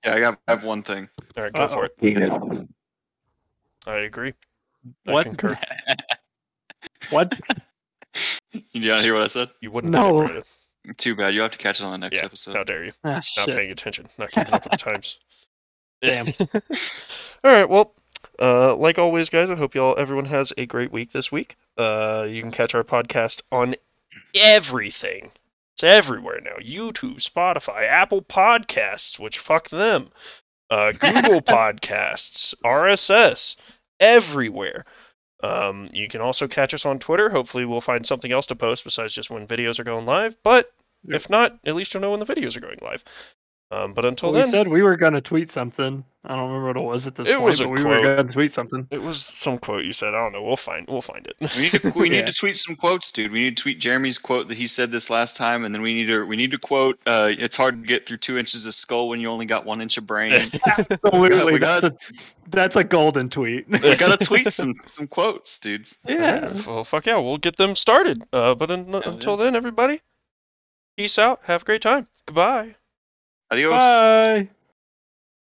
Yeah, I got I have one thing. All right, go Uh-oh. for it. Yeah. I agree. What? I concur. What? You don't hear what I said? You wouldn't. No. It. Too bad. You have to catch it on the next yeah, episode. How dare you? Ah, not shit. Paying attention. Not keeping up with the times. Damn. All right. Well, uh, like always, guys, I hope y'all, everyone has a great week this week. Uh, you can catch our podcast on everything. It's everywhere now. YouTube, Spotify, Apple Podcasts, which fuck them. Uh, Google Podcasts, R S S, everywhere. Um, you can also catch us on Twitter. Hopefully we'll find something else to post besides just when videos are going live. But yep. If not, at least you'll know when the videos are going live. Um, but until well, then... We said we were going to tweet something. I don't remember what it was at this it point, was a but quote. We were going to tweet something. It was some quote you said. I don't know. We'll find We'll find it. We need to, we need yeah. to tweet some quotes, dude. We need to tweet Jeremy's quote that he said this last time, and then we need to we need to quote, uh, it's hard to get through two inches of skull when you only got one inch of brain. Absolutely. Gotta, that's, a, that's a golden tweet. We got to tweet some, some quotes, dudes. Yeah. Right. Well, fuck yeah. We'll get them started. Uh, but un- yeah, until yeah. then, everybody, peace out. Have a great time. Goodbye. Adios. Bye.